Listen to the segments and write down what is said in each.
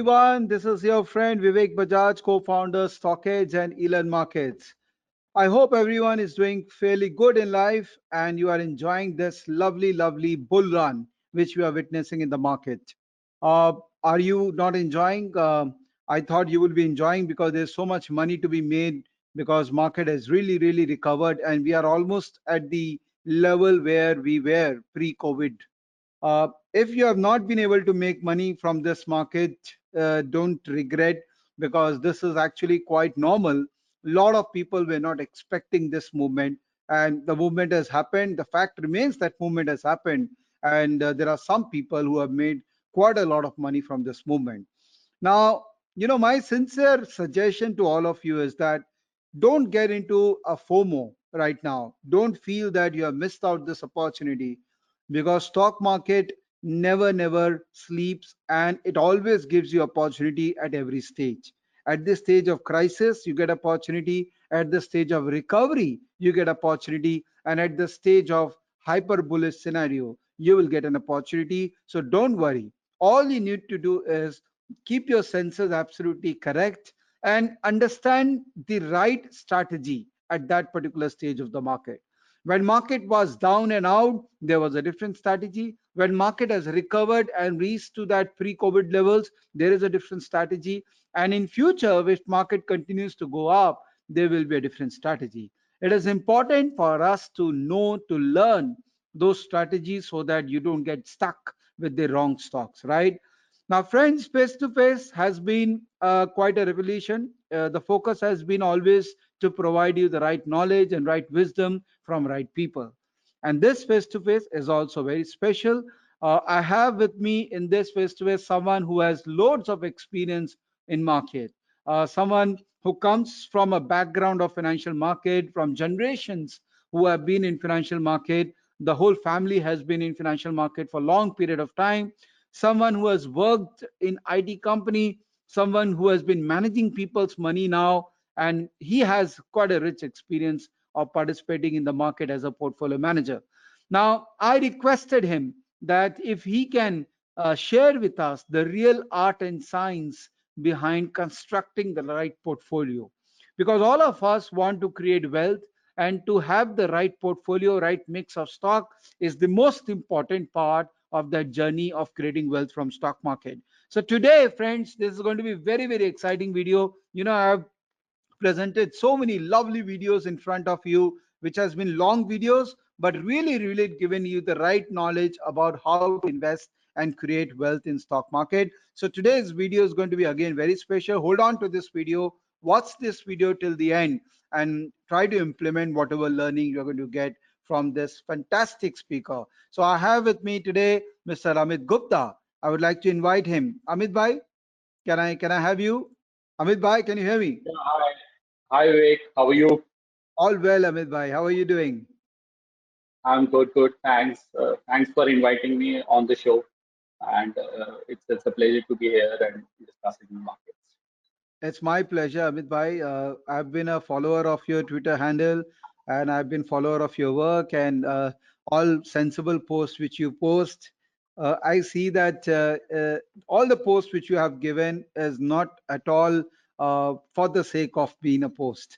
everyone. This is your friend Vivek Bajaj, co-founder StockEdge and Elon Markets. I hope everyone is doing fairly good in life and you are enjoying this lovely bull run which we are witnessing in the market. Are you not enjoying? I thought you would be enjoying because there's so much money to be made because market has really recovered and we are almost at the level where we were pre-COVID. If you have not been able to make money from this market, don't regret, because this is actually quite normal. A lot of people were not expecting this movement and the movement has happened. The fact remains that movement has happened and there are some people who have made quite a lot of money from this movement. Now, you know, my sincere suggestion to all of you is that don't get into a FOMO right now. Don't feel that you have missed out this opportunity, because stock market never sleeps and it always gives you opportunity at every stage. At this stage of crisis, you get opportunity. At the stage of recovery, you get opportunity. And at the stage of hyper bullish scenario, you will get an opportunity. So don't worry. All you need to do is keep your senses absolutely correct and understand the right strategy at that particular stage of the market. When market was down and out, there was a different strategy. When market has recovered and reached to that pre-COVID levels, there is a different strategy. And in future, if market continues to go up, there will be a different strategy. It is important for us to know, to learn those strategies so that you don't get stuck with the wrong stocks, right? Now, friends, face-to-face has been quite a revolution. The focus has been always to provide you the right knowledge and right wisdom from right people. And this face-to-face is also very special. I have with me in this face-to-face someone who has loads of experience in market, someone who comes from a background of financial market, from generations who have been in financial market. The whole family has been in financial market for a long period of time. Someone who has worked in IT company, someone who has been managing people's money now, and he has quite a rich experience of participating in the market as a portfolio manager. Now, I requested him that if he can share with us the real art and science behind constructing the right portfolio, because all of us want to create wealth, and to have the right portfolio, right mix of stock is the most important part of that journey of creating wealth from stock market. So today, friends, this is going to be very exciting video. You know, I've presented so many lovely videos in front of you, which has been long videos, but really given you the right knowledge about how to invest and create wealth in stock market. So today's video is going to be again very special. Hold on to this video, watch this video till the end, and try to implement whatever learning you're going to get from this fantastic speaker. So I have with me today Mr. Amit Gupta. I would like to invite him. Amit bhai, can I have you? Amit bhai, can you hear me? Yeah, hi. Hi Vivek, how are you? All well, Amit bhai. How are you doing? I'm good. Thanks. Thanks for inviting me on the show, and it's a pleasure to be here and discussing the markets. It's my pleasure, Amit bhai. I've been a follower of your Twitter handle, and I've been follower of your work and all sensible posts which you post. I see that all the posts which you have given is not at all for the sake of being a post.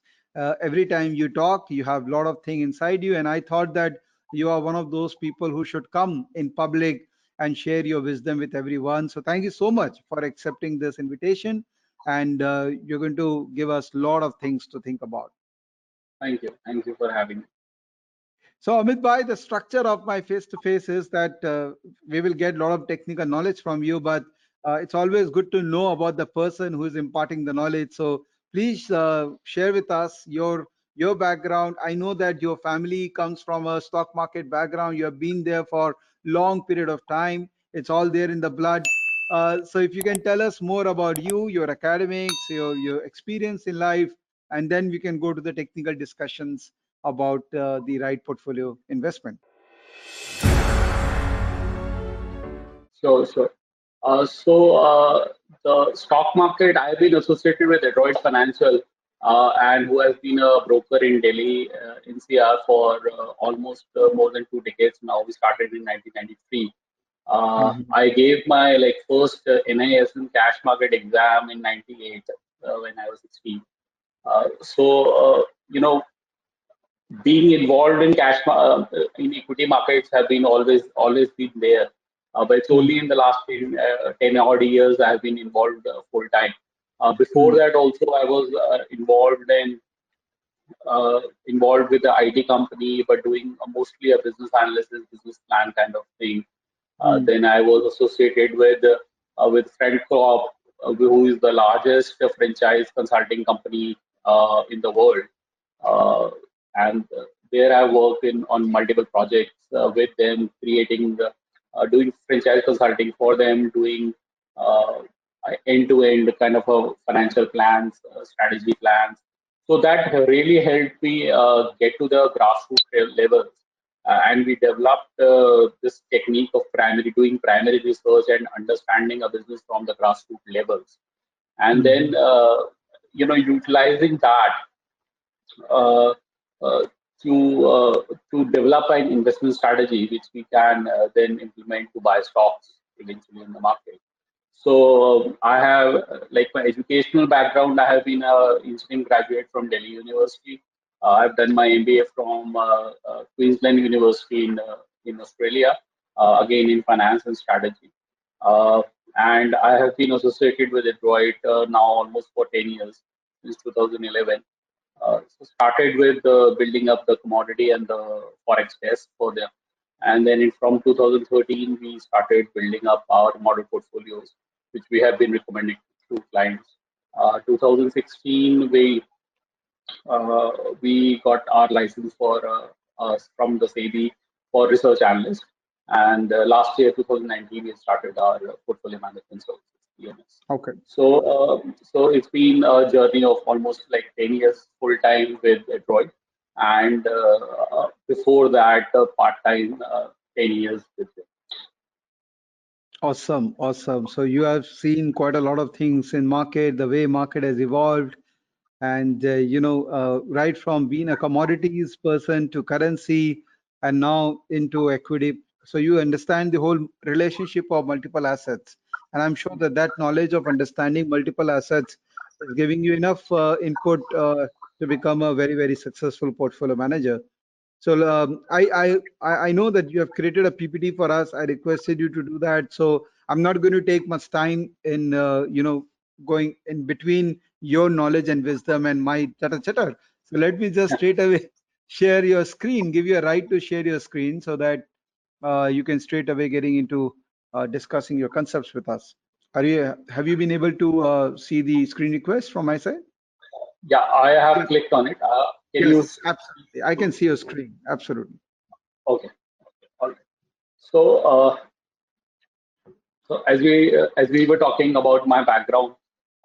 Every time you talk, you have a lot of things inside you, and I thought that you are one of those people who should come in public and share your wisdom with everyone. So thank you so much for accepting this invitation, and you're going to give us a lot of things to think about. Thank you for having me. So Amit bhai, the structure of my face-to-face is that we will get a lot of technical knowledge from you, but it's always good to know about the person who is imparting the knowledge. So please share with us your background. I know that your family comes from a stock market background. You have been there for long period of time. It's all there in the blood. So if you can tell us more about you, your academics, your experience in life, and then we can go to the technical discussions about the right portfolio investment. Sure. The stock market, I have been associated with Adroit Financial, and who has been a broker in Delhi, NCR for almost more than 2 decades now. We started in 1993. I gave my first NISM cash market exam in '98 when I was 16. Being involved in in equity markets have been always been there, but it's only in the last 10 odd years I have been involved full time. Before that also I was involved with the IT company, but doing mostly a business analysis, business plan kind of thing. Then I was associated with Friend Co-op, who is the largest franchise consulting company in the world, and there I worked on multiple projects with them, creating doing franchise consulting for them, doing end-to-end kind of a financial plans, strategy plans. So that really helped me get to the grassroots level, and we developed this technique of doing primary research and understanding a business from the grassroots levels, and then utilizing that to develop an investment strategy which we can then implement to buy stocks eventually in the market. So I have my educational background. I have been an engineering graduate from Delhi University. I've done my MBA from Queensland University in Australia, again in finance and strategy. And I have been associated with Adroit now almost for 10 years, since 2011. So started with building up the commodity and the forex desk for them, and then from 2013 we started building up our model portfolios, which we have been recommending to clients. 2016 we got our license for from the SEBI for research analyst, and last year 2019 we started our portfolio management services. Okay. So it's been a journey of almost 10 years full time with Adroit, and before that part time 10 years with them. Awesome. So you have seen quite a lot of things in market, the way market has evolved, and right from being a commodities person to currency and now into equity. So you understand the whole relationship of multiple assets. And I'm sure that knowledge of understanding multiple assets is giving you enough input to become a very, very successful portfolio manager. So I know that you have created a PPT for us. I requested you to do that. So I'm not going to take much time in going in between your knowledge and wisdom and my chatter. So let me just straight away share your screen, give you a right to share your screen, so that you can straight away getting into discussing your concepts with us. Have you been able to see the screen request from my side? Yeah, I have clicked on it. Yes, absolutely. I can see your screen. Absolutely. Okay. All right. So, as we were talking about my background,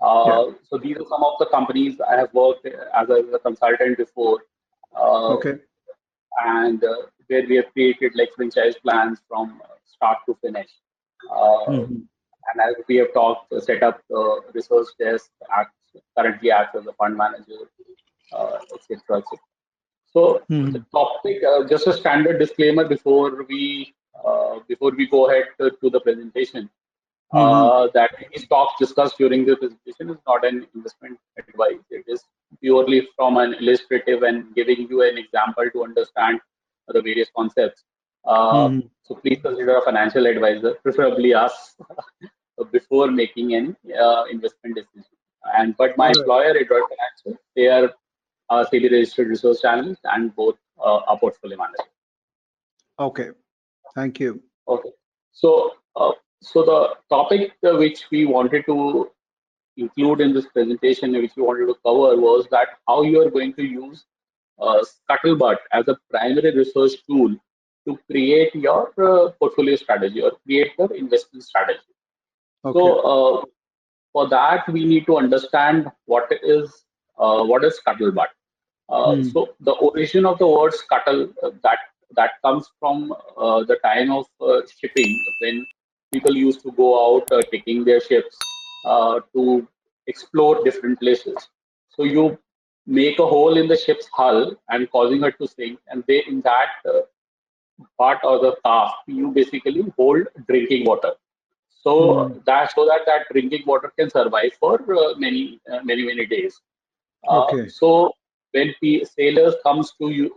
so these are some of the companies I have worked as a consultant before. And where we have created franchise plans from start to finish. And as we have talked, set up the research desk, currently acts as a fund manager, etc. So the topic, just a standard disclaimer before we go ahead to the presentation, that any stocks discussed during the presentation is not an investment advice. It is purely from an illustrative and giving you an example to understand the various concepts. So please consider a financial advisor, preferably us, before making any investment decision. But my employer, Adroit Financial, they are SEBI registered resource analysts and both are portfolio managers. Okay, thank you. Okay, so the topic which we wanted to include in this presentation, which we wanted to cover, was that how you are going to use Scuttlebutt as a primary research tool to create your portfolio strategy or create your investment strategy. Okay. So for that, we need to understand what is scuttlebutt. So the origin of the word scuttle, that comes from the time of shipping, when people used to go out taking their ships to explore different places. So you make a hole in the ship's hull and causing it to sink, and in that part of the task, you basically hold drinking water. So that drinking water can survive for many days. Okay. So when sailors comes to you,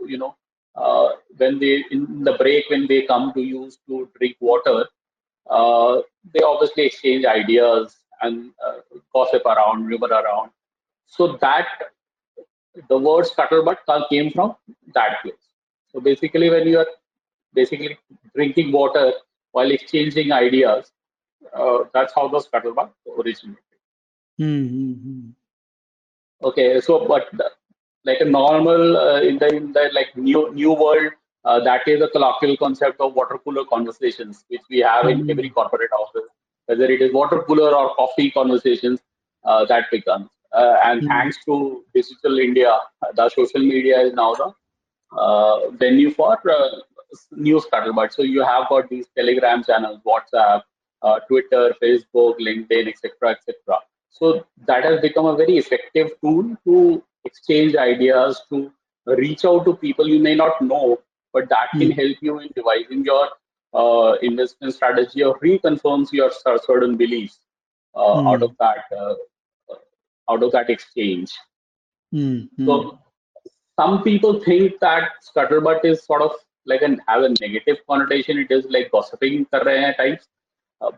when they in the break when they come to use to drink water, they obviously exchange ideas and gossip around, rumor around. So that the word scuttlebutt came from that place. So basically, when you are basically drinking water while exchanging ideas, that's how the scuttlebutt originated. Okay, so but like a normal in the like new world, that is a colloquial concept of water cooler conversations, which we have in every corporate office, whether it is water cooler or coffee conversations, that becomes. And thanks to digital India, the social media is now the venue for new scuttlebutt. So you have got these Telegram channels, WhatsApp, Twitter, Facebook, LinkedIn, etc., etc. So that has become a very effective tool to exchange ideas, to reach out to people you may not know, but that can help you in devising your investment strategy or reconfirms your certain beliefs out of that exchange. So some people think that scuttlebutt is sort of like an have a negative connotation. It is like gossiping kar rahe hain types.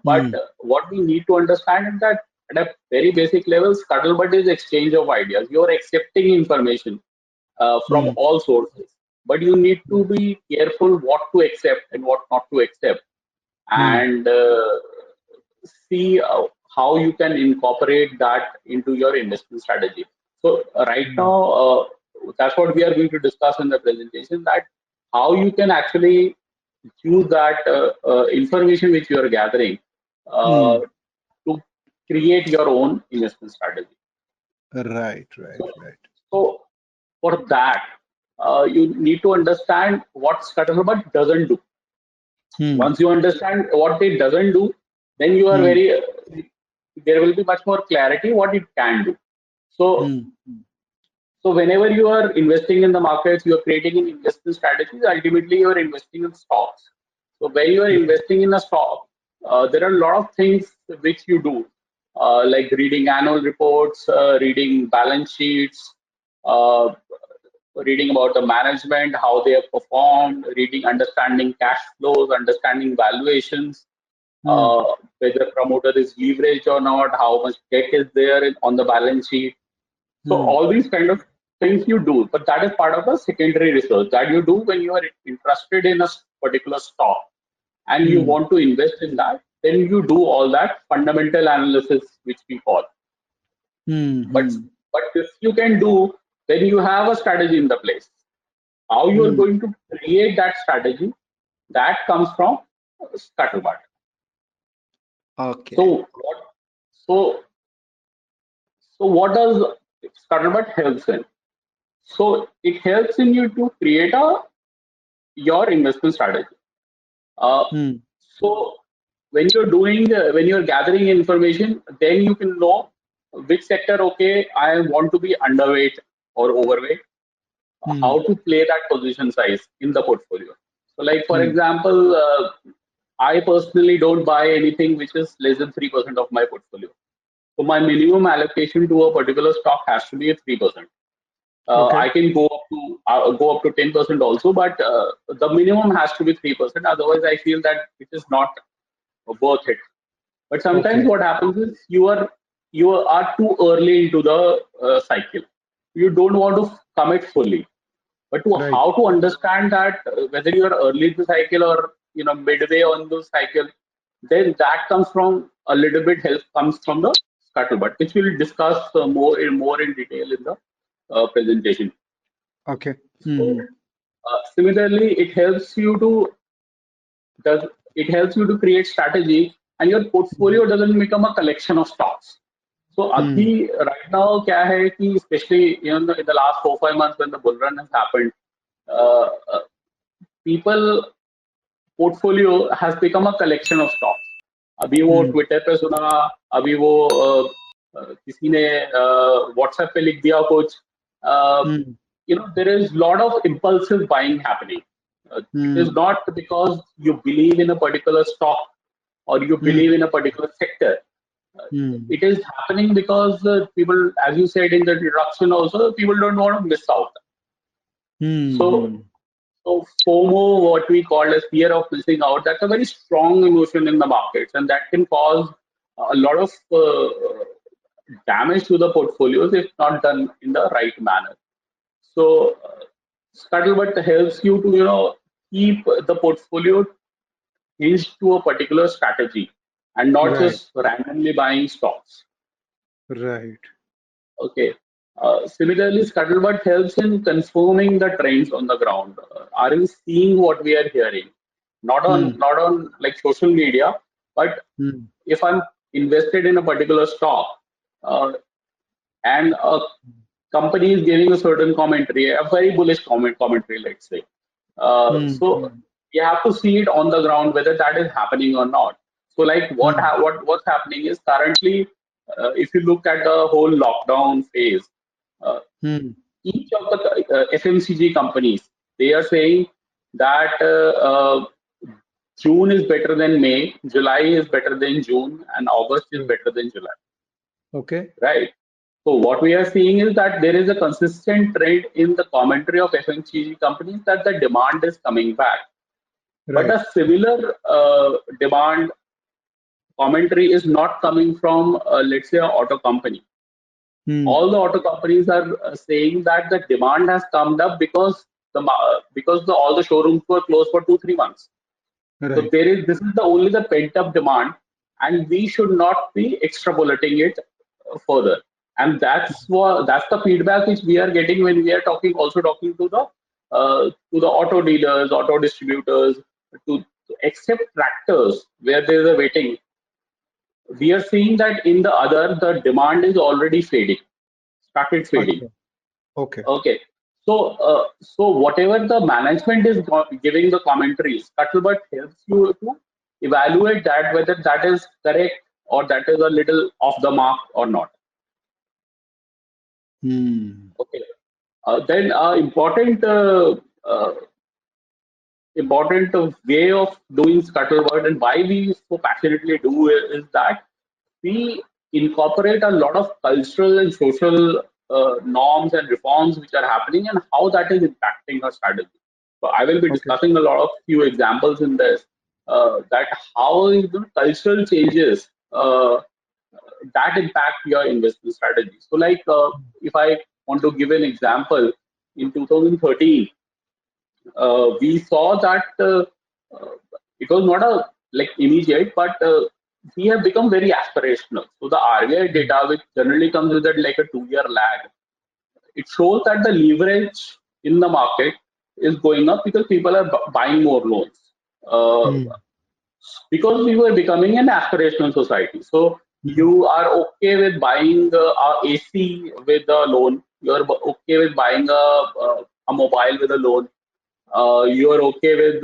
But what we need to understand is that at a very basic level, scuttlebutt is exchange of ideas. You are accepting information from all sources, but you need to be careful what to accept and what not to accept, and see how you can incorporate that into your investment strategy. So right now, that's what we are going to discuss in the presentation, that how you can actually use that information which you are gathering to create your own investment strategy. Right. So for that, you need to understand what scuttlebutt doesn't do. Once you understand what it doesn't do, then you are there will be much more clarity what it can do. So whenever you are investing in the markets, you are creating an investment strategy. Ultimately, you are investing in stocks. So when you are investing in a stock, there are a lot of things which you do, like reading annual reports, reading balance sheets, reading about the management, how they have performed, understanding cash flows, understanding valuations. Whether promoter is leveraged or not, how much debt is there on the balance sheet. So all these kind of things you do, but that is part of the secondary research that you do when you are interested in a particular stock and you want to invest in that. Then you do all that fundamental analysis, which we call. But this you can do when you have a strategy in the place. How you are going to create that strategy, that comes from scuttlebutt. Okay. So what does scuttlebutt helps in? So it helps in you to create your investment strategy. So when you're gathering information, then you can know which sector. Okay, I want to be underweight or overweight. How to play that position size in the portfolio. So, like for example. I personally don't buy anything which is less than 3% of my portfolio. So my minimum allocation to a particular stock has to be 3%. I can go up to 10% also, but the minimum has to be 3%. Otherwise, I feel that it is not worth it. But sometimes what happens is you are too early into the cycle. You don't want to commit fully. But how to understand that whether you are early in the cycle or midway on the cycle, then that comes from a little bit help comes from the scuttlebutt, which we'll discuss more in detail in the presentation. Okay. So, similarly, it helps you to create strategy, and your portfolio doesn't become a collection of stocks. So right now, kya hai ki especially in the last 4-5 months when the bull run has happened, people. Portfolio has become a collection of stocks. अभी वो Twitter पे सुना, अभी वो किसी ने WhatsApp पे लिख दिया कुछ. There is lot of impulsive buying happening. It is not because you believe in a particular stock or you believe in a particular sector. It is happening because people, as you said in the introduction also, people don't want to miss out. So FOMO, what we call as fear of missing out, that's a very strong emotion in the markets, and that can cause a lot of damage to the portfolios if not done in the right manner. So scuttlebutt helps you to, you know, keep the portfolio hinged to a particular strategy and not just randomly buying stocks. Okay. Similarly, scuttlebutt helps in confirming the trends on the ground. Are you seeing what we are hearing? Not on like social media, but if I'm invested in a particular stock and a company is giving a certain commentary, a very bullish commentary, let's say. So you have to see it on the ground whether that is happening or not. So like what's happening is currently, if you look at the whole lockdown phase, each of the FMCG companies, they are saying that June is better than May, July is better than June, and August is better than July. So what we are seeing is that there is a consistent trend in the commentary of FMCG companies that the demand is coming back. But a similar demand commentary is not coming from, let's say, an auto company. All the auto companies are saying that the demand has come up because all the showrooms were closed for 2-3 months. So this is only the pent-up demand, and we should not be extrapolating it further. And that's the feedback which we are getting when we are talking to the auto dealers, auto distributors, to except tractors where there is a waiting. We are seeing that in the demand is already started fading. Okay. So whatever the management is giving the commentaries, scuttlebutt helps you to evaluate that whether that is correct or that is a little off the mark or not. Then important way of doing scuttlebutt and why we so passionately do it is that we incorporate a lot of cultural and social norms and reforms which are happening and how that is impacting our strategy. So I will be discussing a lot of few examples in this that how the cultural changes that impact your investment strategy. So like if I want to give an example, in 2013 we saw that it was not a immediate, but we have become very aspirational. So the RBI data, which generally comes with a 2-year lag, it shows that the leverage in the market is going up because people are buying more loans because we were becoming an aspirational society. So you are okay with buying an AC with a loan. You are okay with buying a mobile with a loan. You are okay with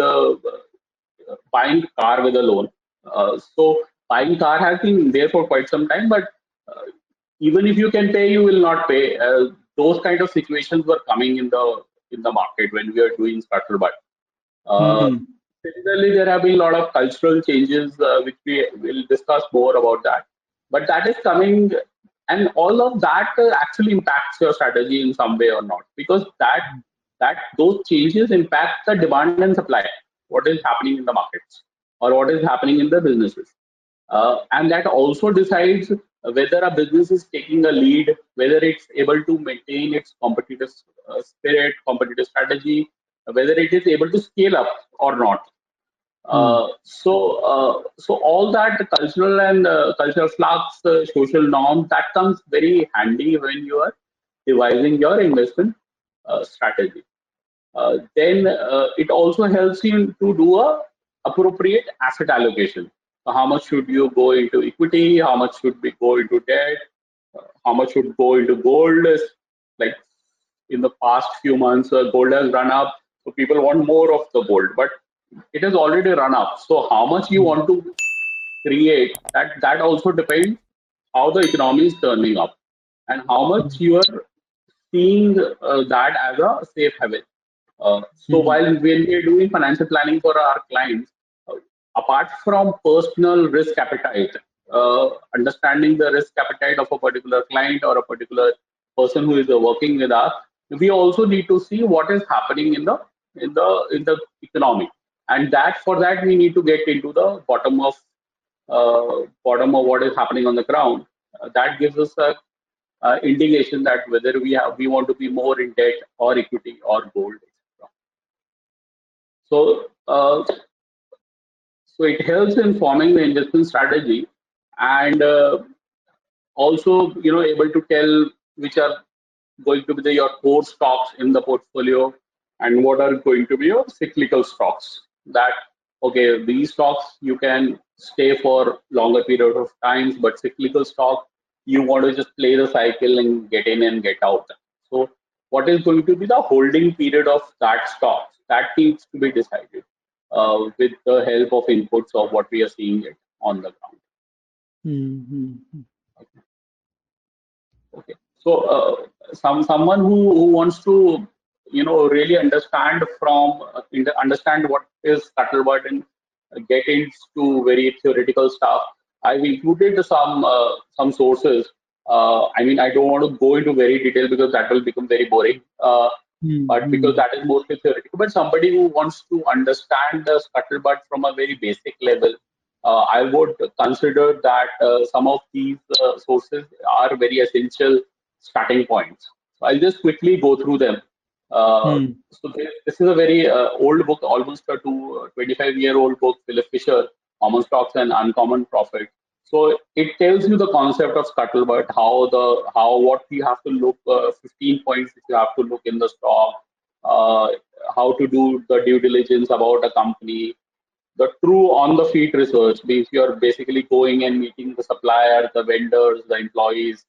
buying a car with a loan. So buying a car has been there for quite some time, but even if you can pay, you will not pay. Those kind of situations were coming in the market when we were doing scuttlebutt. Similarly, there have been a lot of cultural changes which we will discuss more about that. But that is coming, and all of that actually impacts your strategy in some way or not, because that those changes impact the demand and supply, what is happening in the markets or what is happening in the businesses, and that also decides whether a business is taking a lead, whether it's able to maintain its competitive spirit, competitive strategy, whether it is able to scale up or not. So all that cultural and cultural flux, social norms, that comes very handy when you are devising your investment strategy. Then it also helps you to do a appropriate asset allocation. So how much should you go into equity? How much should we go into debt? How much should go into gold? Like in the past few months, gold has run up. So people want more of the gold, but it has already run up. So how much you want to create, that also depends how the economy is turning up and how much you are seeing that as a safe haven. So while when we are doing financial planning for our clients, apart from personal risk appetite, understanding the risk appetite of a particular client or a particular person who is working with us, we also need to see what is happening in the economy, and that for that we need to get into the bottom of what is happening on the ground. That gives us a indication that whether we want to be more in debt or equity or gold, etc. So it helps in forming the investment strategy, and also able to tell which are going to be your core stocks in the portfolio and what are going to be your cyclical stocks, that okay, these stocks you can stay for longer period of times, but cyclical stock you want to just play the cycle and get in and get out. So what is going to be the holding period of that stock, that needs to be decided with the help of inputs of what we are seeing it on the ground. Okay. So someone who wants to really understand what is scuttlebutt and get into very theoretical stuff, I've included some sources. I don't want to go into very detail because that will become very boring, but because that is mostly theoretical. But somebody who wants to understand the scuttlebutt from a very basic level, I would consider that some of these sources are very essential starting points. So I'll just quickly go through them. So this is a very old book, almost a 25-year-old book, Philip Fisher, Common Stocks and Uncommon Profit. So it tells you the concept of scuttlebutt, what you have to look, 15 points you have to look in the stock, how to do the due diligence about a company, the true on the feet research means you are basically going and meeting the supplier, the vendors, the employees,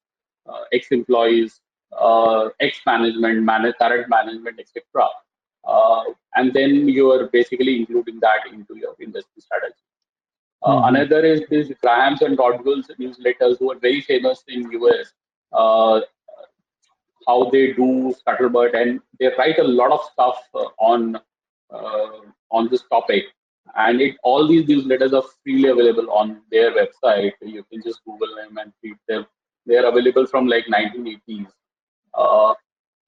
ex-employees, ex-management, current management, etc. And then you are basically including that into your investment strategy. Another is these Graham's and Dodd's newsletters, who are very famous in US. How they do scuttlebutt, and they write a lot of stuff on this topic. And all these newsletters are freely available on their website. You can just Google them and read them. They are available from like 1980s.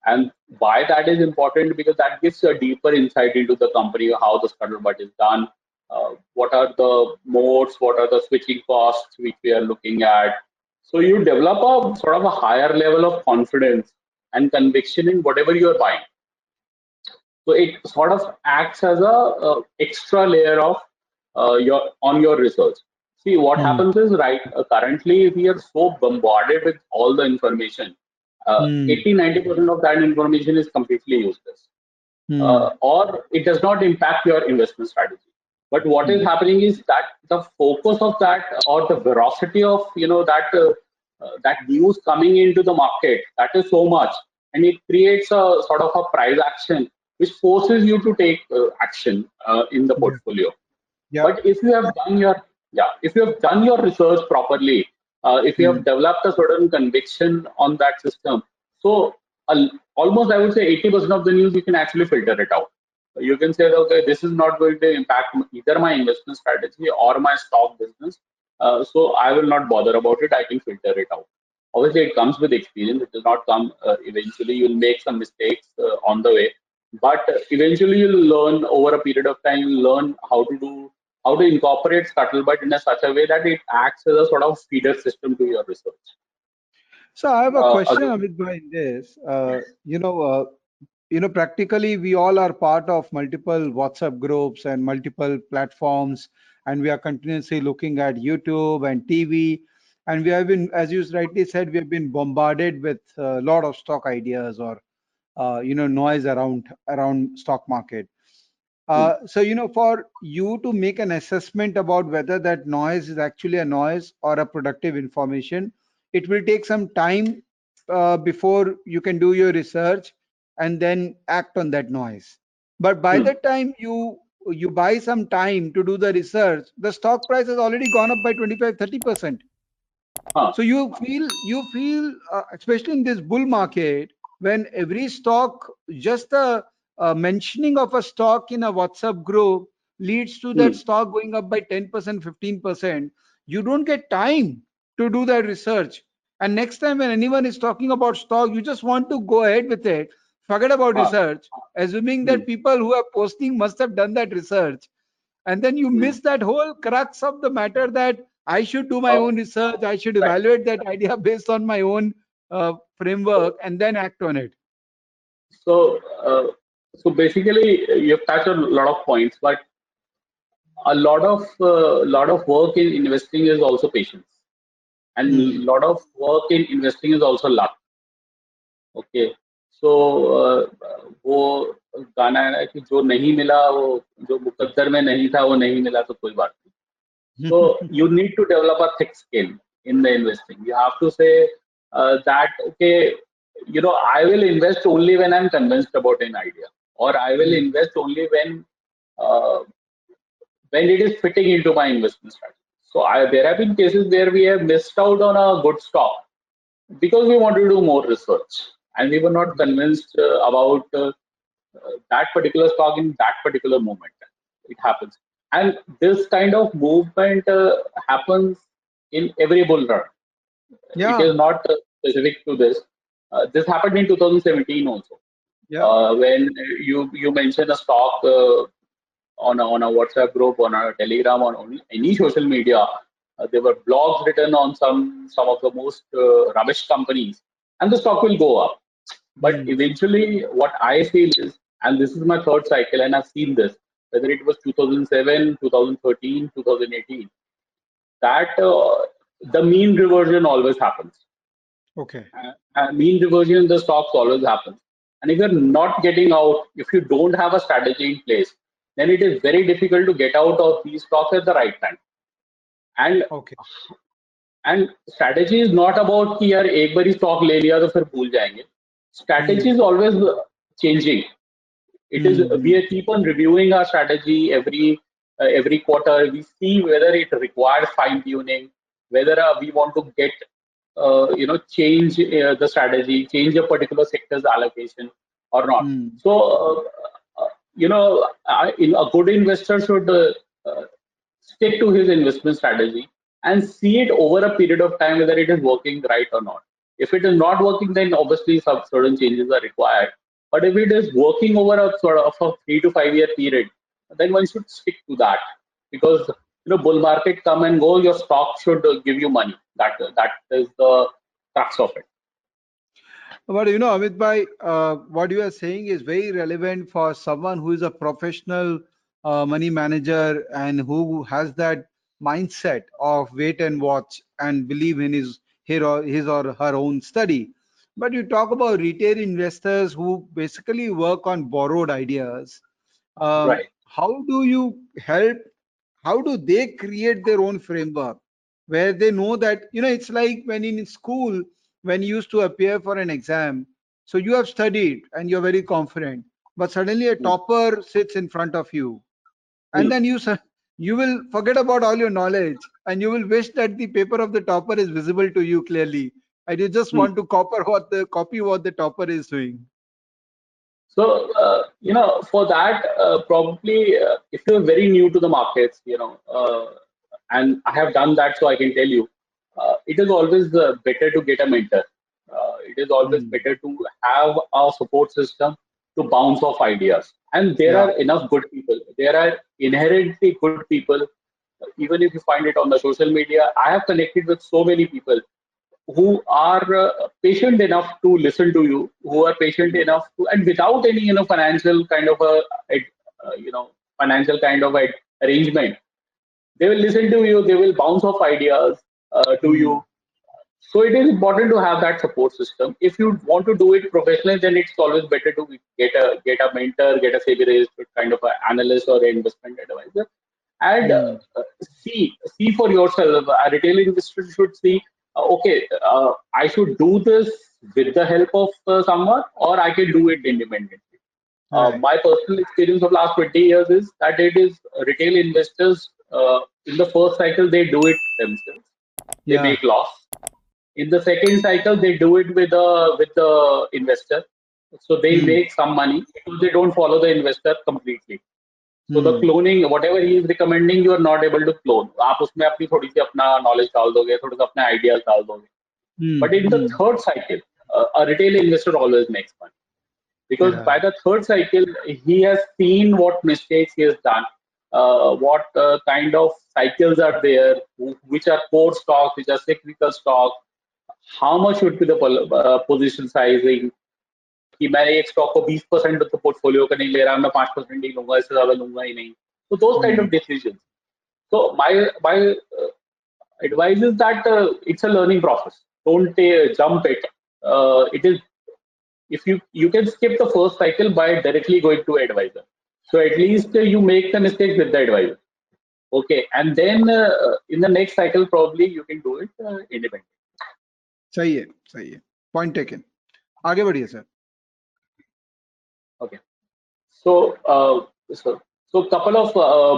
And why that is important, because that gives you a deeper insight into the company, how the scuttlebutt is done, what are the modes, what are the switching costs which we are looking at. So you develop a sort of a higher level of confidence and conviction in whatever you are buying. So it sort of acts as a extra layer of your research. See what happens is, right, currently we are so bombarded with all the information. 80-90% of that information is completely useless, or it does not impact your investment strategy. But what is happening is that the focus of that, or the velocity of that news coming into the market, that is so much, and it creates a sort of a price action which forces you to take action in the portfolio. Yeah. But if you have done your research properly, if you have developed a certain conviction on that system, so almost I would say 80% of the news you can actually filter it out. You can say, okay, this is not going to impact either my investment strategy or my stock business, so I will not bother about it. I can filter it out. Obviously, it comes with experience. It does not come eventually. You'll make some mistakes on the way, but eventually you'll learn over a period of time. You'll learn how to incorporate scuttlebutt in such a way that it acts as a sort of feeder system to your research. So I have a question, Amit bhai, in this. Yes. Practically we all are part of multiple WhatsApp groups and multiple platforms, and we are continuously looking at YouTube and TV, and we have been, as you rightly said, we have been bombarded with a lot of stock ideas or noise around stock market. So for you to make an assessment about whether that noise is actually a noise or a productive information, it will take some time before you can do your research and then act on that noise. But by the time you buy some time to do the research, the stock price has already gone up by 25-30%. So you feel especially in this bull market, when every stock, just the mentioning of a stock in a WhatsApp group leads to that stock going up by 10%, 15%. You don't get time to do that research. And next time when anyone is talking about stock, you just want to go ahead with it. Forget about research, assuming that people who are posting must have done that research. And then you miss that whole crux of the matter that I should do my own research. I should evaluate that idea based on my own framework and then act on it. So, basically, you've touched on a lot of points, but a lot of work in investing is also patience, and a lot of work in investing is also luck. Okay. तो वो गाना है कि जो नहीं मिला वो जो मुकद्दर में नहीं था वो नहीं मिला तो कोई बात नहीं. तो you need to develop a thick skin in the investing. You have to say that okay you know I will invest only when I am convinced about an idea और I will invest only when it is fitting into my investment strategy. So there have been cases where we have missed out on a good stock because we wanted to do more research. And we were not convinced about that particular stock in that particular moment. It happens, and this kind of movement happens in every bull run. Yeah. It is not specific to this. This happened in 2017 also. Yeah. When you mention a stock on a WhatsApp group, on a Telegram, on any social media, there were blogs written on some of the most rubbish companies, and the stock will go up. But eventually what I feel is, and this is my third cycle and I've seen this, whether it was 2007, 2013, 2018, that the mean reversion always happens. Okay. Mean reversion in the stocks always happens. And if you're not getting out, if you don't have a strategy in place, then it is very difficult to get out of these stocks at the right time. And okay. And strategy is not about कि यार एक बारी stock ले लिया तो फिर भूल जाएंगे. Strategy is always changing. It is, we keep on reviewing our strategy every quarter. We see whether it requires fine tuning, whether we want to get change the strategy, change a particular sector's allocation or not. So a good investor should stick to his investment strategy and see it over a period of time whether it is working right or not. If it is not working, then obviously some certain changes are required. But if it is working over a sort of a 3 to 5 year period, then one should stick to that, because bull market come and go. Your stock should give you money. That is the crux of it. But Amit bhai, what you are saying is very relevant for someone who is a professional money manager and who has that mindset of wait and watch and believe in his or her own study. But you talk about retail investors who basically work on borrowed ideas. Right. How do you help? How do they create their own framework where they know that, it's like when in school, when you used to appear for an exam, so you have studied and you're very confident, but suddenly a topper sits in front of you. And then you will forget about all your knowledge and you will wish that the paper of the topper is visible to you clearly, and you just want to copy what the topper is doing. So for that probably if you are very new to the markets, and I have done that, so I can tell you it is always better to get a mentor. It is always better to have a support system to bounce off ideas, and there are enough good people. There are inherently good people, even if you find it on the social media. I have connected with so many people who are patient enough to listen to you, who are patient enough to, and without any financial kind of arrangement, they will listen to you. They will bounce off ideas to you. So it is important to have that support system. If you want to do it professionally, then it's always better to get a mentor, get a SEBI kind of an analyst or an investment advisor, and see for yourself. A retail investor should see, okay, I should do this with the help of someone, or I can do it independently. Right. My personal experience of last 20 years is that it is retail investors in the first cycle they do it themselves. They make loss. In the second cycle, they do it with the investor. So they make some money because they don't follow the investor completely. So the cloning, whatever he is recommending, you are not able to clone. आप उसमें अपनी थोड़ी सी अपना knowledge डाल दोगे, थोड़ा सा अपने ideas डाल दोगे. But in the third cycle, a retail investor always makes money because by the third cycle he has seen what mistakes he has done, what kind of cycles are there, which are core stocks, which are cyclical stocks, how much should be the position sizing. कि मैं एक stock को 20% तो portfolio का नहीं ले रहा, मैं 5% ही लूंगा, इससे ज्यादा लूंगा ही नहीं. तो those kind of decisions. So my advice is that it's a learning process. Don't jump it. It is, if you can skip the first cycle by directly going to advisor, so at least you make the mistakes with the advisor, okay, and then in the next cycle probably you can do it independently. Sahi hai, point taken. Aage badhiye sir. Okay, so couple of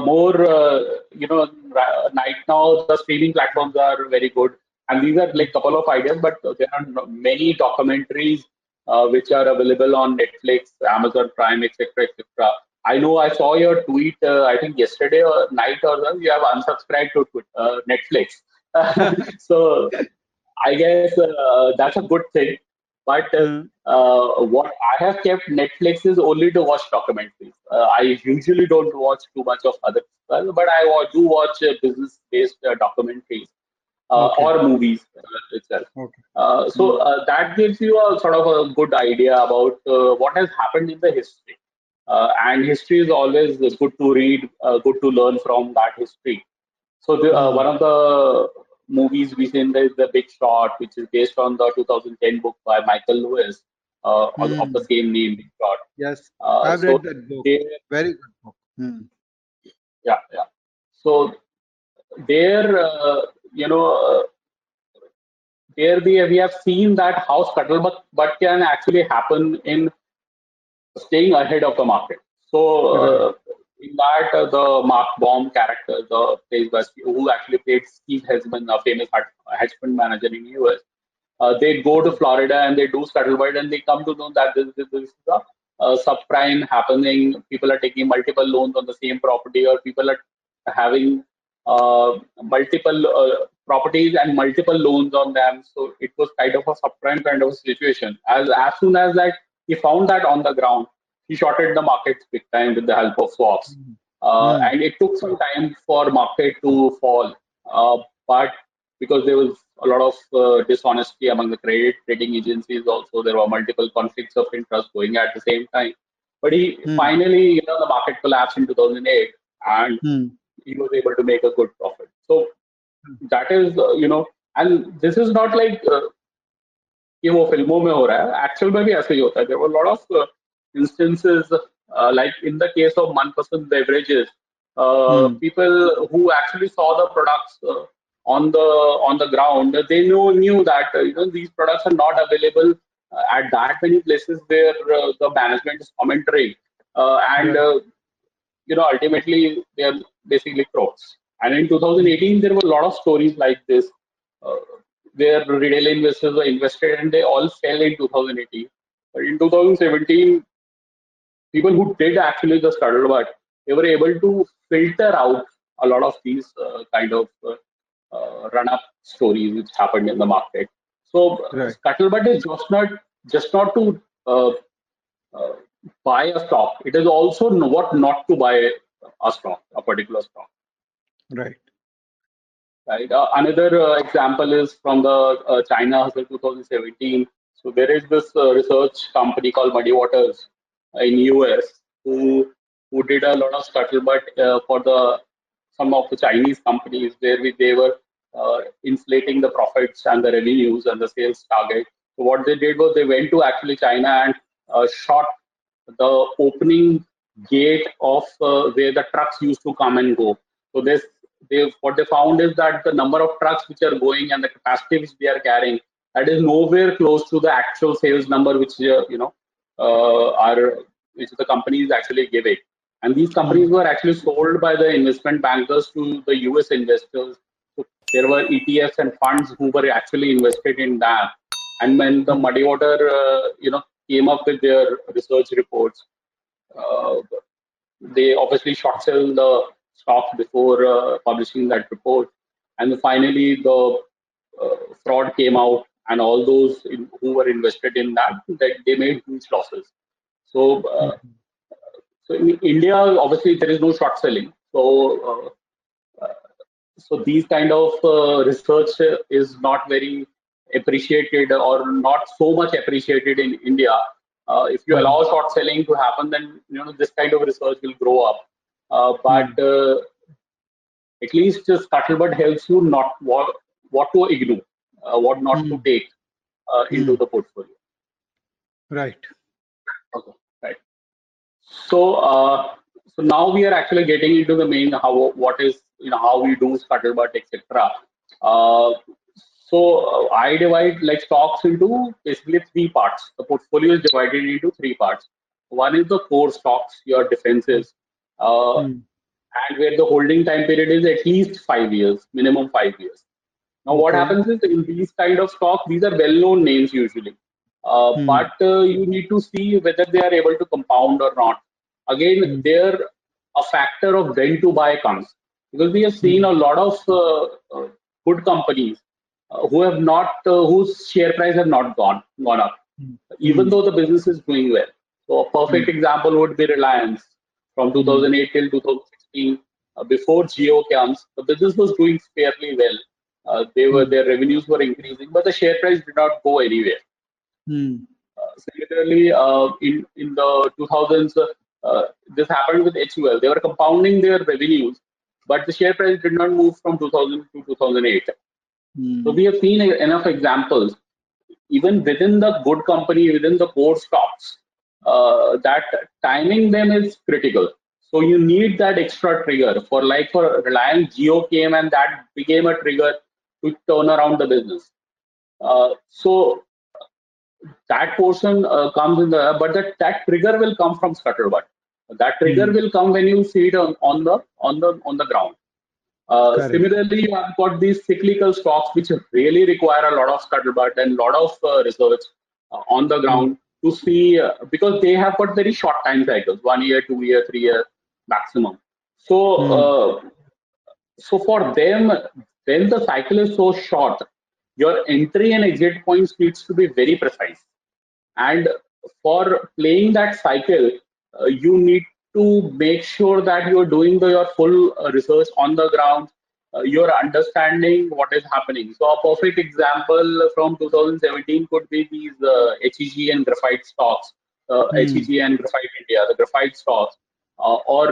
more right now the streaming platforms are very good. And these are like couple of ideas, but there are many documentaries which are available on Netflix, Amazon Prime, etc., etc. I know I saw your tweet. I think yesterday or night or something, you have unsubscribed to Netflix. So I guess that's a good thing. But what I have kept Netflix is only to watch documentaries. I usually don't watch too much of other stuff, but I do watch business-based documentaries. Okay. Or movies itself. Okay. That gives you a sort of a good idea about what has happened in the history, and history is always good to read, good to learn from that history. So the, one of the movies we seen is The Big Short, which is based on the 2010 book by Michael Lewis, of the same name, Big Short. Yes, I've read that book. Very good book. Yeah. So there. There we have seen that how scuttlebutt can actually happen in staying ahead of the market. So in that the Mark Baum character, the who actually played Steve Heisman, a famous hedge fund manager in US, they go to Florida and they do scuttlebutt and they come to know that this is a subprime happening. People are taking multiple loans on the same property, or people are having multiple properties and multiple loans on them. So it was kind of a subprime kind of a situation. As soon as that he found that on the ground, he shorted the markets big time with the help of swaps. And it took some time for market to fall, but because there was a lot of dishonesty among the credit rating agencies, also there were multiple conflicts of interest going at the same time. But he finally, the market collapsed in 2008, and he was able to make a good profit. So that is, and this is not like ये वो फिल्मों में हो रहा है, actual में भी ऐसे ही होता है. There were a lot of instances like in the case of Manpasand beverages, people who actually saw the products on the ground, they knew that these products are not available at that many places where the management is commentary, and ultimately they are basically crooks. And in 2018 there were a lot of stories like this where retail investors were invested and they all fell in 2018. But in 2017, people who did actually the scuttlebutt, they were able to filter out a lot of these kind of run-up stories which happened in the market. So scuttlebutt is just not to buy a stock. It is also what not to buy a particular stock. Right. Another example is from the China hustle 2017. So there is this research company called Muddy Waters in US who did a lot of scuttlebutt for some of the Chinese companies where they were inflating the profits and the revenues and the sales target. So what they did was they went to actually China and shot the opening gate of where the trucks used to come and go. So what they found is that the number of trucks which are going and the capacity which they are carrying, that is nowhere close to the actual sales number which which the company is actually giving. And these companies were actually sold by the investment bankers to the US investors. So there were ETFs and funds who were actually invested in that. And when the Muddy Water came up with their research reports, they obviously short sell the stock before publishing that report, and finally the fraud came out, and all those who were invested in that they made huge losses. So so in India, obviously there is no short selling, so so these kind of research is not very appreciated, or not so much appreciated in India. If you allow short selling to happen, then this kind of research will grow up. But at least scuttlebutt helps you not what to ignore, what not to take into the portfolio. Right. Okay. Right. So so now we are actually getting into the main how we do scuttlebutt, etc. So I divide stocks into basically three parts. The portfolio is divided into three parts. One is the core stocks, your defensives, and where the holding time period is at least 5 years, minimum 5 years. Now what happens is, in these kind of stocks, these are well-known names usually, but you need to see whether they are able to compound or not. Again, there a factor of when to buy comes, because we have seen a lot of good companies whose share price have not gone up, even though the business is doing well. So a perfect example would be Reliance. From 2008 till 2016, before Jio comes, the business was doing fairly well. Their revenues were increasing, but the share price did not go anywhere. Similarly, in the 2000s, this happened with HUL. They were compounding their revenues, but the share price did not move from 2000 to 2008. So we have seen enough examples, even within the good company, within the core stocks, that timing them is critical. So you need that extra trigger. For Reliance, Jio came, and that became a trigger to turn around the business. So that portion comes in the, but that trigger will come from scuttlebutt. That trigger will come when you see it on the ground. Similarly, you have got these cyclical stocks which really require a lot of scuttlebutt and lot of research on the ground to see, because they have got very short time cycles, 1 year, 2 year, 3 year maximum. So so for them, when the cycle is so short, your entry and exit points needs to be very precise, and for playing that cycle, you need to make sure that you are doing your full research on the ground. You are understanding what is happening. So a perfect example from 2017 could be these HEG and graphite stocks, HEG and Graphite India, the graphite stocks, or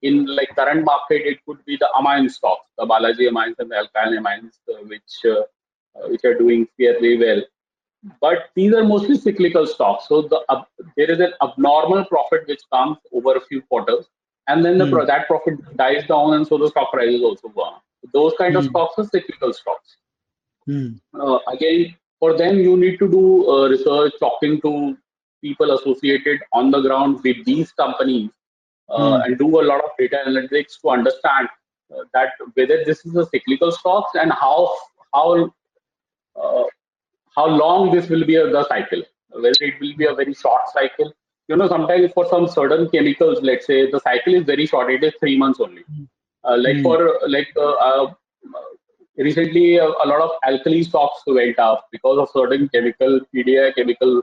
in current market, it could be the amine stocks, the Balaji Amines and the Alkaline Amines, which are doing fairly well. But these are mostly cyclical stocks, so there is an abnormal profit which comes over a few quarters, and then that profit dies down, and so the stock prices also go up. Those kind of stocks are cyclical stocks. Again, for them, you need to do research, talking to people associated on the ground with these companies, and do a lot of data analytics to understand that whether this is a cyclical stocks, and how long this will be the cycle, whether it will be a very short cycle. Sometimes for some certain chemicals, let's say, the cycle is very short, it is 3 months only. Recently, a lot of alkali stocks went up because of certain chemical, PDI chemical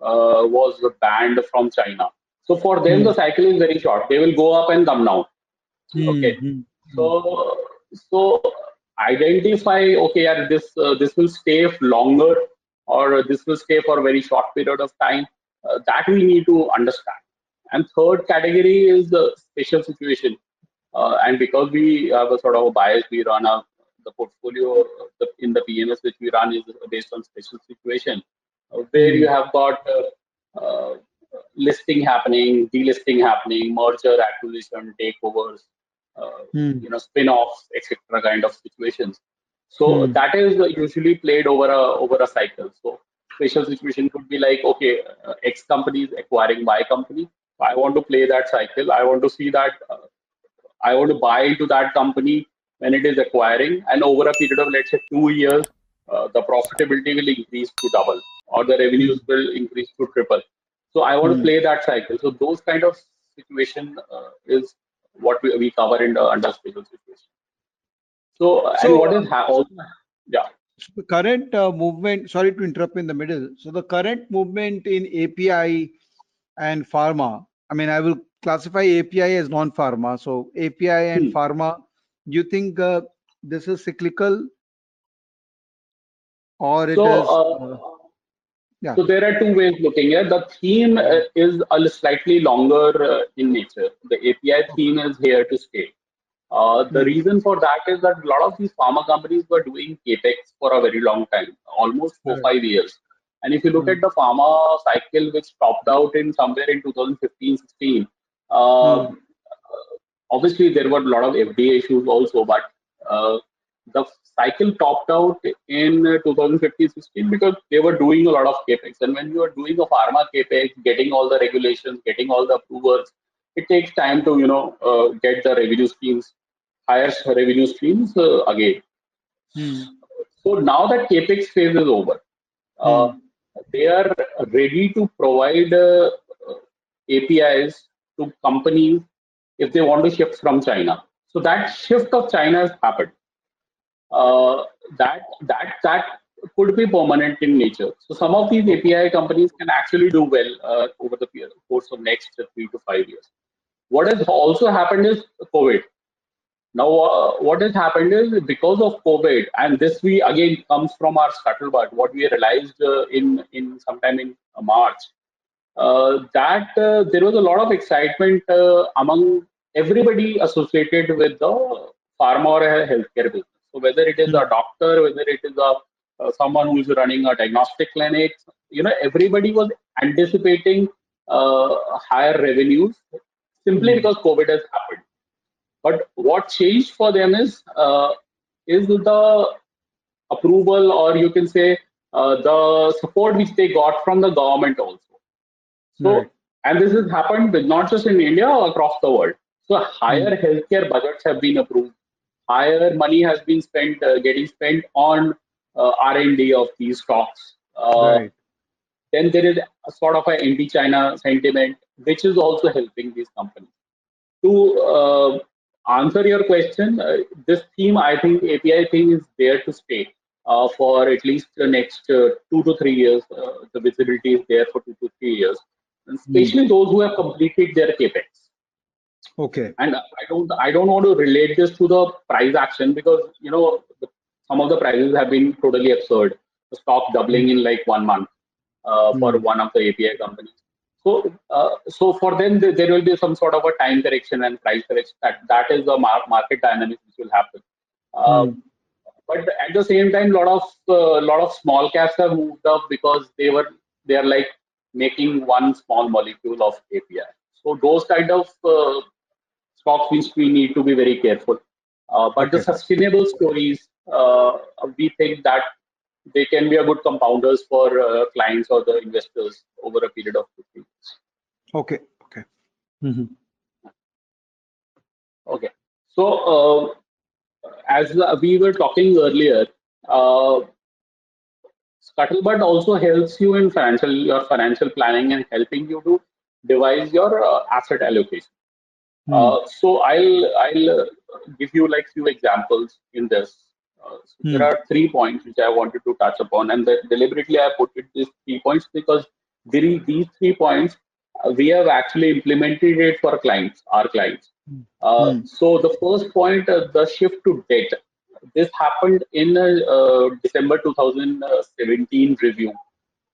was banned from China. So for them, the cycle is very short. They will go up and come down. So identify, this will stay longer, or this will stay for a very short period of time. That we need to understand. And third category is the special situation, and because we have a sort of a bias, we run the portfolio in the PMS which we run is based on special situation, where you have got listing happening, delisting happening, merger, acquisition, takeovers, spin-offs, etc. kind of situations. So that is usually played over a cycle. So special situation could be X company is acquiring Y company. I want to play that cycle. I want to see that I want to buy into that company when it is acquiring, and over a period of, let's say, 2 years, the profitability will increase to double or the revenues will increase to triple. So I want to play that cycle. So those kind of situation is what we cover in the under special situation. So and what is happening? Yeah. So the current movement, sorry to interrupt in the middle. So the current movement in API and pharma, I mean, I will classify API as non-pharma. So API and pharma, do you think this is cyclical or it is? Yeah. So there are two ways looking at it. The theme is a slightly longer in nature. The API theme is here to stay. The reason for that is that a lot of these pharma companies were doing capex for a very long time, almost 4-5 years. And if you look at the pharma cycle, which topped out in somewhere in 2015-16, obviously there were a lot of FDA issues also, but the cycle topped out in 2015-16 because they were doing a lot of capex. And when you are doing a pharma capex, getting all the regulations, getting all the approvals, it takes time to get the revenue streams, higher revenue streams again. So now that capex phase is over, they are ready to provide APIs to companies if they want to shift from China. So that shift of China has happened. That could be permanent in nature. So some of these API companies can actually do well over the course of next 3 to 5 years. What has also happened is COVID. Now, what has happened is because of COVID, and this we again comes from our scuttlebutt, what we realized in sometime in March, that there was a lot of excitement among everybody associated with the pharma or healthcare business. So whether it is a doctor, whether it is a someone who is running a diagnostic clinic, everybody was anticipating higher revenues simply because COVID has happened. But what changed for them is the approval, or you can say the support which they got from the government also. So, and this has happened with not just in India, across the world. So higher healthcare budgets have been approved. Higher money has been spent, getting spent on R&D of these stocks. Then there is a sort of an anti-China sentiment, which is also helping these companies. To answer your question, this theme, I think API theme is there to stay for at least the next 2 to 3 years. The visibility is there for 2 to 3 years, and especially those who have completed their capex. Okay. And I don't want to relate this to the price action because some of the prices have been totally absurd. The stock doubling in like 1 month for one of the API companies. So, so for them, there will be some sort of a time correction and price correction. That is the market dynamics which will happen. But at the same time, lot of small caps have moved up because they are like making one small molecule of API. So those kind of stocks which we need to be very careful. But the sustainable stories, we think that they can be a good compounders for clients or the investors over a period of 15 years. Okay. Okay. So as we were talking earlier, Scuttlebutt also helps you in your financial planning and helping you to devise your asset allocation. So I'll give you like few examples in this. So there are 3 points which I wanted to touch upon, and deliberately I put it these 3 points because during these 3 points we have actually implemented it for clients, our clients. So the first point, the shift to debt. This happened in December 2017 review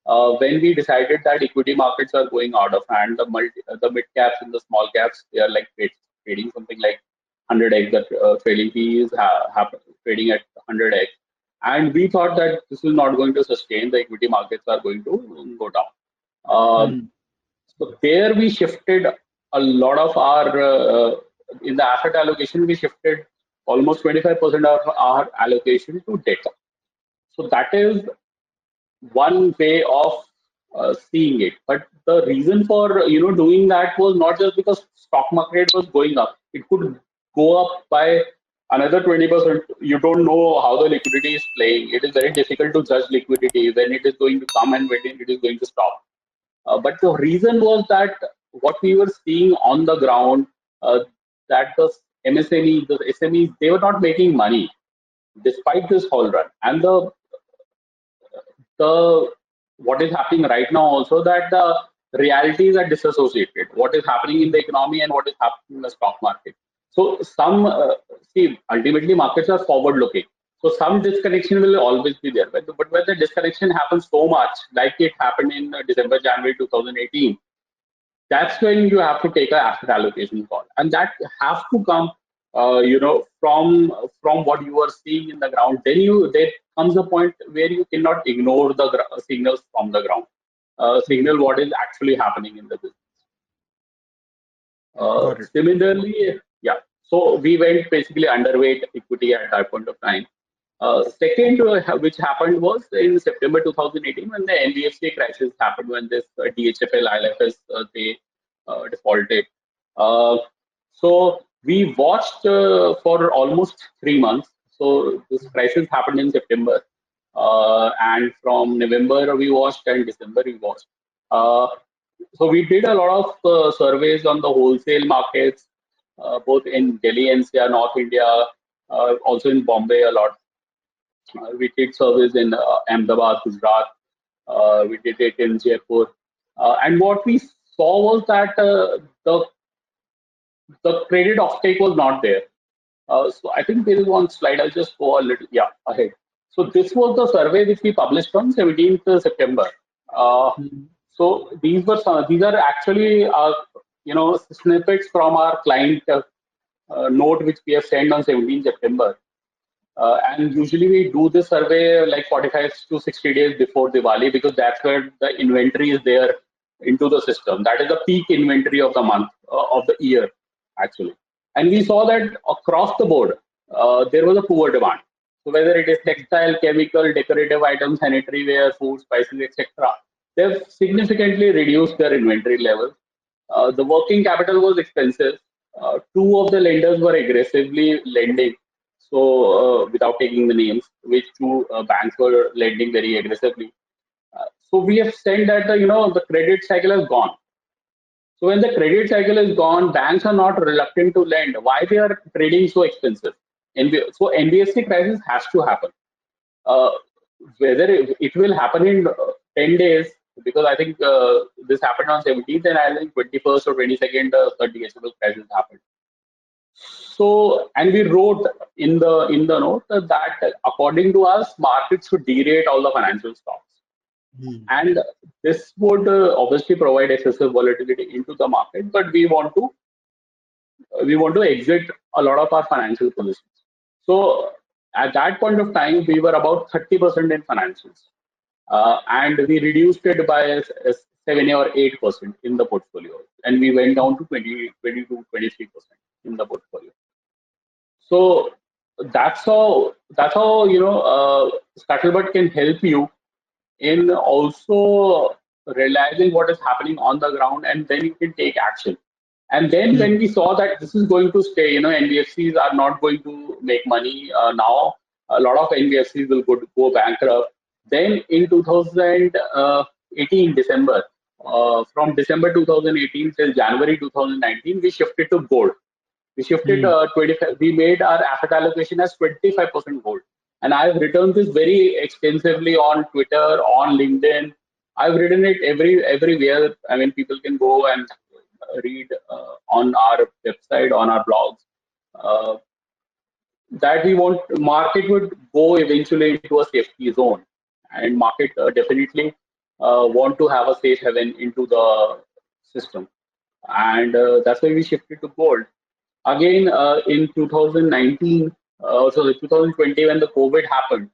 when we decided that equity markets are going out of hand. The mid caps and the small caps, they are like trading something like 100x, that trading fee is trading at 100x, and we thought that this is not going to sustain. The equity markets are going to go down. So there we shifted a lot of our in the asset allocation. We shifted almost 25% of our allocation to debt. So that is one way of seeing it. But the reason for doing that was not just because stock market was going up. It could go up by Another 20%, you don't know how the liquidity is playing. It is very difficult to judge liquidity, when it is going to come and when it is going to stop. But the reason was that what we were seeing on the ground, that the MSME, the SMEs, they were not making money despite this whole run. And the what is happening right now also, that the realities are disassociated. What is happening in the economy and what is happening in the stock market. So some see, ultimately markets are forward-looking. So some disconnection will always be there. But when the disconnection happens so much, like it happened in December, January 2018, that's when you have to take an asset allocation call, and that has to come, from what you are seeing in the ground. Then there comes a point where you cannot ignore the signals from the ground, signal what is actually happening in the business. Similarly, yeah. So we went basically underweight equity at that point of time. Second, which happened was in September 2018 when the NBFC crisis happened, when this DHFL, ILFS, they defaulted. So we watched for almost 3 months. So this crisis happened in September. And from November we watched and December we watched. So we did a lot of surveys on the wholesale markets, both in Delhi, NCR, North India, also in Bombay a lot. We did surveys in Ahmedabad, Gujarat. We did it in Jaipur, and what we saw was that the credit offtake was not there. So I think there is one slide. I'll just go a little ahead. So this was the survey which we published on 17th September. So these are actually our, snippets from our client note which we have sent on 17th September. And usually we do this survey like 45 to 60 days before Diwali, because that's where the inventory is there into the system. That is the peak inventory of the month, of the year, actually. And we saw that across the board, there was a poor demand. So whether it is textile, chemical, decorative items, sanitary ware, food, spices, etc., they've significantly reduced their inventory levels. The working capital was expensive. Two of the lenders were aggressively lending. So without taking the names, which two banks were lending very aggressively. So we have said that the credit cycle is gone. So when the credit cycle is gone, banks are not reluctant to lend. Why they are trading so expensive? So NBFC crisis has to happen. Whether it will happen in 10 days, because I think this happened on 17th, and I think 21st or 22nd, the DHFL crisis happened. So, and we wrote in the note that according to us, markets would derate all the financial stocks. And this would obviously provide excessive volatility into the market, but we want to exit a lot of our financial positions. So at that point of time, we were about 30% in financials, and we reduced it by 7 or 8% in the portfolio, and we went down to 22, 23% in the portfolio. So that's how scuttlebutt can help you in also realizing what is happening on the ground, and then you can take action. And then when we saw that this is going to stay, NBFCs are not going to make money now. A lot of NBFCs will go bankrupt. Then in 2018 December, from December 2018 till January 2019, we shifted to gold. We shifted 25. We made our asset allocation as 25% gold, and I have written this very extensively on Twitter, on LinkedIn. I've written it everywhere. I mean, people can go and read on our website, on our blogs, that we want market would go eventually into a safety zone, and market definitely want to have a safe haven into the system, and that's why we shifted to gold. Again, in 2019, so 2020, when the COVID happened,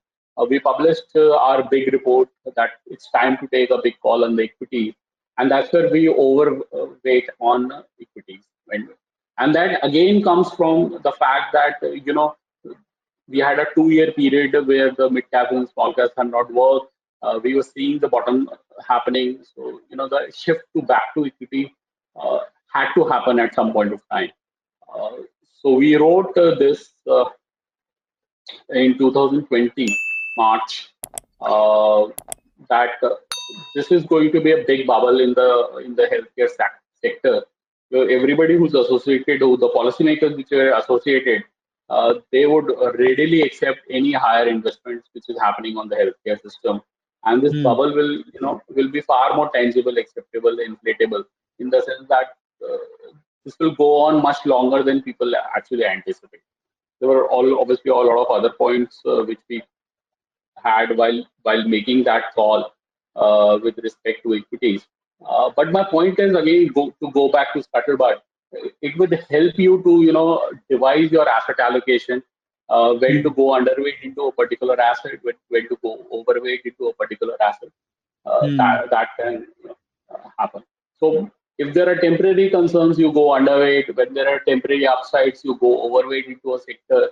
we published our big report that it's time to take a big call on the equity, and that's where we overweight on equities, and that again comes from the fact that we had a 2-year period where the mid caps and small caps had not worked. We were seeing the bottom happening, so the shift back to equity had to happen at some point of time. So we wrote this in 2020 March that this is going to be a big bubble in the healthcare sector. So everybody who's associated, who the policymakers which are associated, they would readily accept any higher investments which is happening on the healthcare system, and this bubble will be far more tangible, acceptable, inflatable, in the sense that this will go on much longer than people actually anticipate. There were obviously a lot of other points which we had while making that call with respect to equities, but my point is again to go back to Scuttlebot. It would help you to devise your asset allocation, when to go underweight into a particular asset, when to go overweight into a particular asset. That can happen. So if there are temporary concerns, you go underweight. When there are temporary upsides, you go overweight into a sector.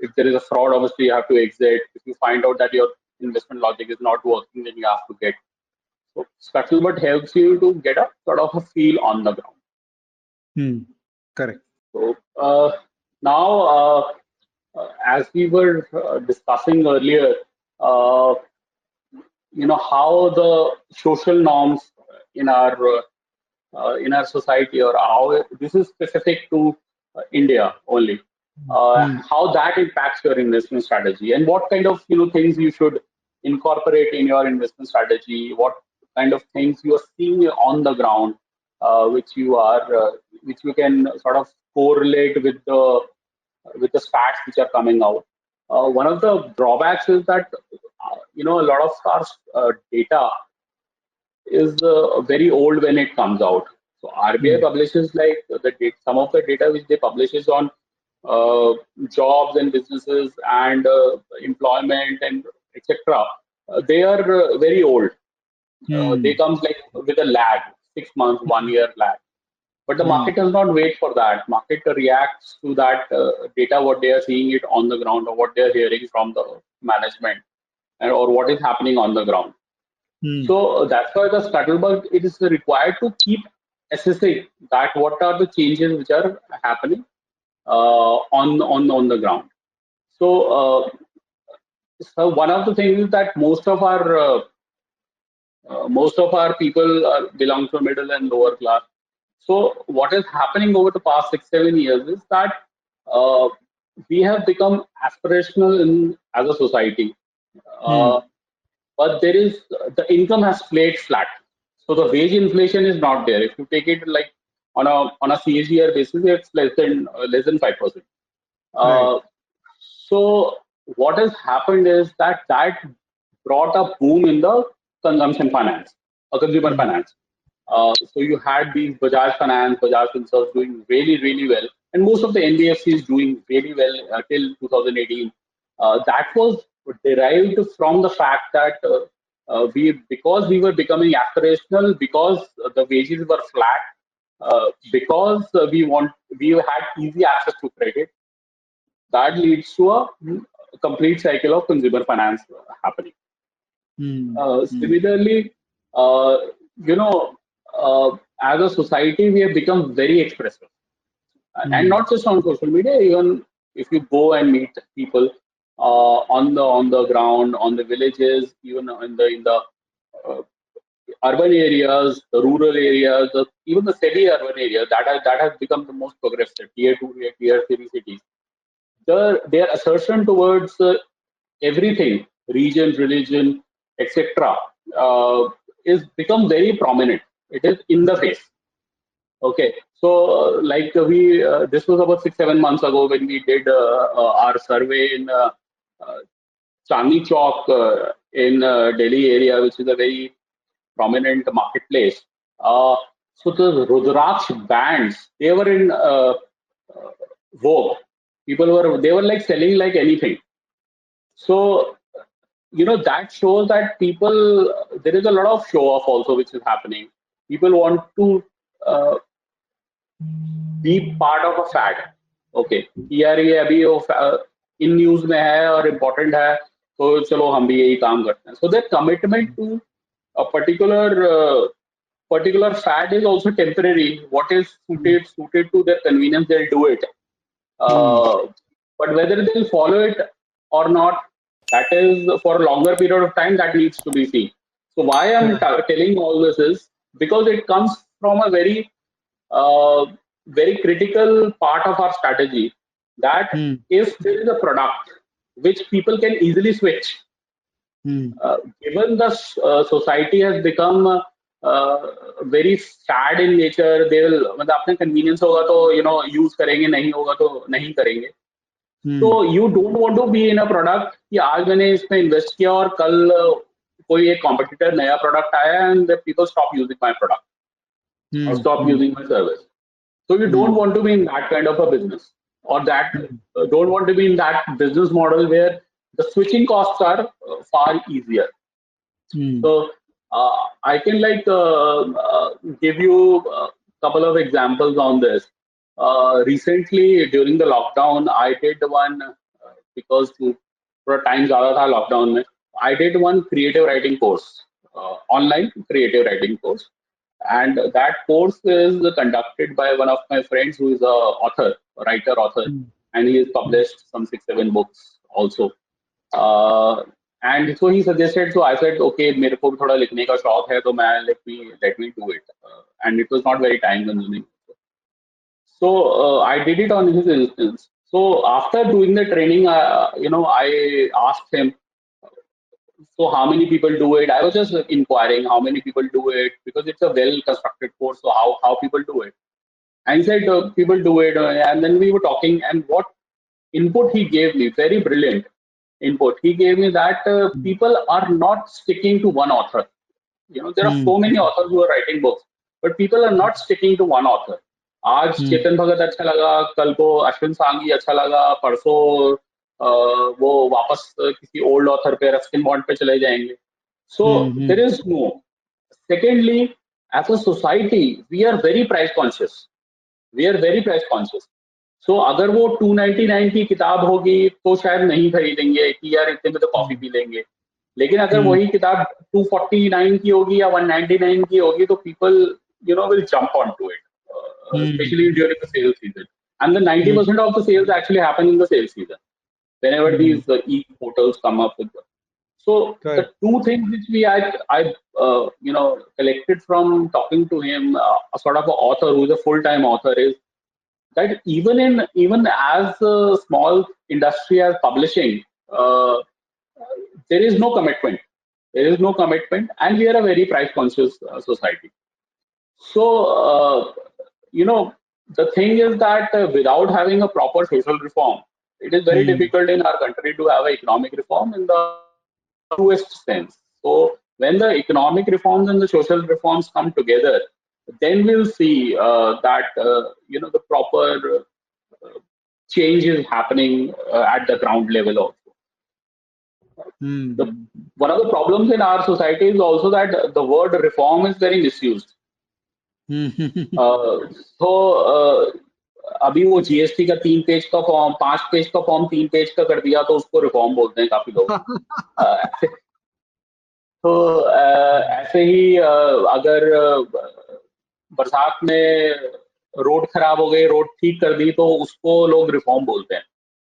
If there is a fraud, obviously you have to exit. If you find out that your investment logic is not working, then you have to get. So Scuttlebot helps you to get a sort of a feel on the ground. Correct. So now, as we were discussing earlier, how the social norms in our society, or how this is specific to India only, how that impacts your investment strategy, and what kind of things you should incorporate in your investment strategy, what kind of things you are seeing on the ground, which you can sort of correlate with the stats which are coming out. One of the drawbacks is that a lot of our data is very old when it comes out. So RBI publishes some of the data which they publishes on jobs and businesses and employment and etc. They are very old. They comes with a lag. 6 months, 1 year lag, but the market does not wait for that. Market reacts to that data, what they are seeing it on the ground, or what they are hearing from the management, or what is happening on the ground. So that's why the Scuttlebug, it is required to keep assessing that what are the changes which are happening on the ground. So, one of the things is that most of our people belong to middle and lower class. So what is happening over the past 6-7 years is that we have become aspirational as a society, but the income has played flat. So the wage inflation is not there. If you take it on a CAGR basis, it's less than 5%. So what has happened is that brought a boom in the consumer finance. So you had these Bajaj Finance, Bajaj Finance doing really, really well, and most of the NBFCs doing really well till 2018. That was derived from the fact that because we were becoming aspirational, because the wages were flat, because we had easy access to credit. That leads to a complete cycle of consumer finance happening. Similarly, as a society, we have become very expressive, and not just on social media. Even if you go and meet people on the ground, on the villages, even in the urban areas, the rural areas, even the semi-urban areas that has become the most progressive tier 2, tier 3 cities. Their assertion towards everything, region, religion, etc., is become very prominent. It is in the face. Okay, so this was about 6-7 months ago when we did our survey in Chandni Chowk in Delhi area, which is a very prominent marketplace. So the Rudraksh bands, they were in vogue. They were selling like anything. So that shows that there is a lot of show off also which is happening. People want to be part of a fad. Okay, yaar ye abhi in news mein hai aur important hai, so chalo hum bhi yahi kaam karte hain. So their commitment to a particular fad is also temporary. What is suited to their convenience, they'll do it. But whether they'll follow it or not, that is for a longer period of time, that needs to be seen. So why I'm telling all this is because it comes from a very, very critical part of our strategy, that if there is a product which people can easily switch, given the society has become very sad in nature, they will, matlab apne convenience hoga to use karenge, nahi hoga to nahi karenge. So you don't want to be in a product कि आज मैंने इसमें invest किया और कल कोई एक competitor नया प्रोडक्ट आया and people stop using my product और stop using my service. So you don't want to be in that kind of a business, or that don't want to be in that business model where the switching costs are far easier. So I can give you a couple of examples on this. Recently during the lockdown, I did one because for time zyada tha lockdown mein, I did one creative writing course, online creative writing course, and that course is conducted by one of my friends who is a writer author, and he has published some 6-7 books also. And so he suggested, so I said, okay, मेरे को भी थोड़ा लिखने का शौक है, तो मैं let me do it. And it was not very time consuming. So I did it on his instance. So after doing the training, I asked him, so how many people do it? I was just inquiring how many people do it, because it's a well-constructed course. So how people do it? And he said people do it, and then we were talking. And what input he gave me, very brilliant input. He gave me that people are not sticking to one author. There are so many authors who are writing books, but people are not sticking to one author. आज चेतन भगत अच्छा लगा, कल को अश्विन सांगी अच्छा लगा, परसों वो वापस किसी ओल्ड ऑथर पे, रस्किन बॉन्ड पे चले जाएंगे. So there is no. Secondly, as a society we are very price conscious, so अगर वो 299 की किताब होगी तो शायद नहीं खरीदेंगे कि यार इतने में तो कॉफी पी लेंगे, लेकिन अगर वही किताब 249 की होगी या 199 की होगी तो people will jump on to it, especially during the sales season. And the 90% of the sales actually happen in the sales season, whenever these e-portals come up with them. So the two things which I collected from talking to him, a sort of an author who is a full-time author, is that even as a small industry as publishing, there is no commitment, and we are a very price-conscious society. So the thing is that without having a proper social reform, it is very difficult in our country to have an economic reform in the truest sense. So when the economic reforms and the social reforms come together, then we'll see that the proper change is happening at the ground level also. One of the problems in our society is also that the word reform is very misused. अभी वो GST का 3 page का form, 5 page का form 3 page का कर दिया तो उसको रिफॉर्म बोलते हैं काफी लोग. तो ऐसे ही अगर बरसात में रोड खराब हो गई, रोड ठीक कर दी तो उसको लोग रिफॉर्म बोलते हैं.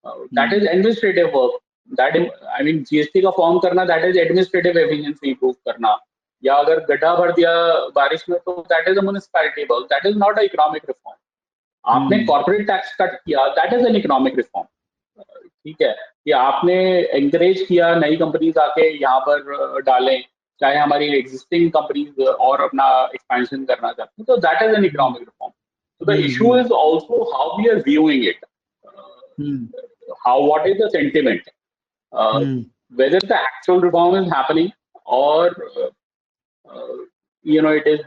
That is administrative work. GST का फॉर्म करना, that is administrative efficiency improve करना. या अगर गड्ढा भर दिया बारिश में तो that is a municipality work, that is not a economic reform. आपने कॉर्पोरेट टैक्स कट किया, that is an economic reform. ठीक है कि आपने एंकरेज किया नई कंपनीज आके यहाँ पर डालें, चाहे हमारी एग्जिस्टिंग कंपनीज और अपना एक्सपेंशन करना चाहती, तो that is an economic reform. So the issue is also how we are viewing it, how what is the sentiment, whether the actual reform is happening और it is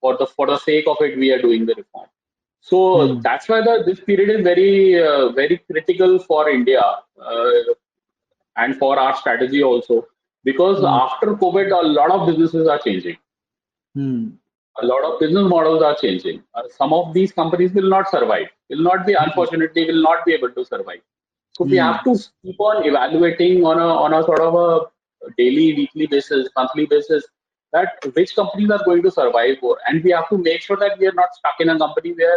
for the sake of it we are doing the reform. So that's why this period is very very critical for India and for our strategy also, because after COVID a lot of businesses are changing. A lot of business models are changing. Some of these companies will not survive, unfortunately will not be able to survive. So we have to keep on evaluating on a sort of a daily, weekly basis, monthly basis, that which companies are going to survive more, and we have to make sure that we are not stuck in a company where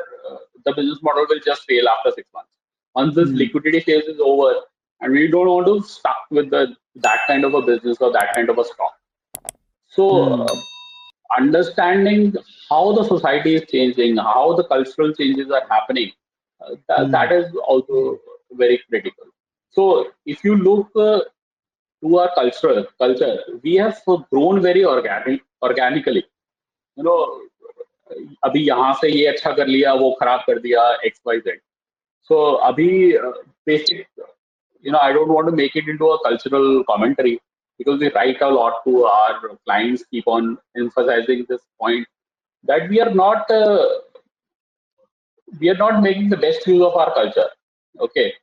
the business model will just fail after 6 months. Once this liquidity phase is over, and we don't want to stuck with that kind of a business or that kind of a stock. So understanding how the society is changing, how the cultural changes are happening, that is also very critical. So if you look to our culture, we have grown very organically. You know, अभी यहाँ से ये अच्छा कर लिया, वो खराब कर दिया, XYZ. So अभी basic, you know, I don't want to make it into a cultural commentary because we write a lot to our clients, keep on emphasizing this point that we are not making the best use of our culture. Okay.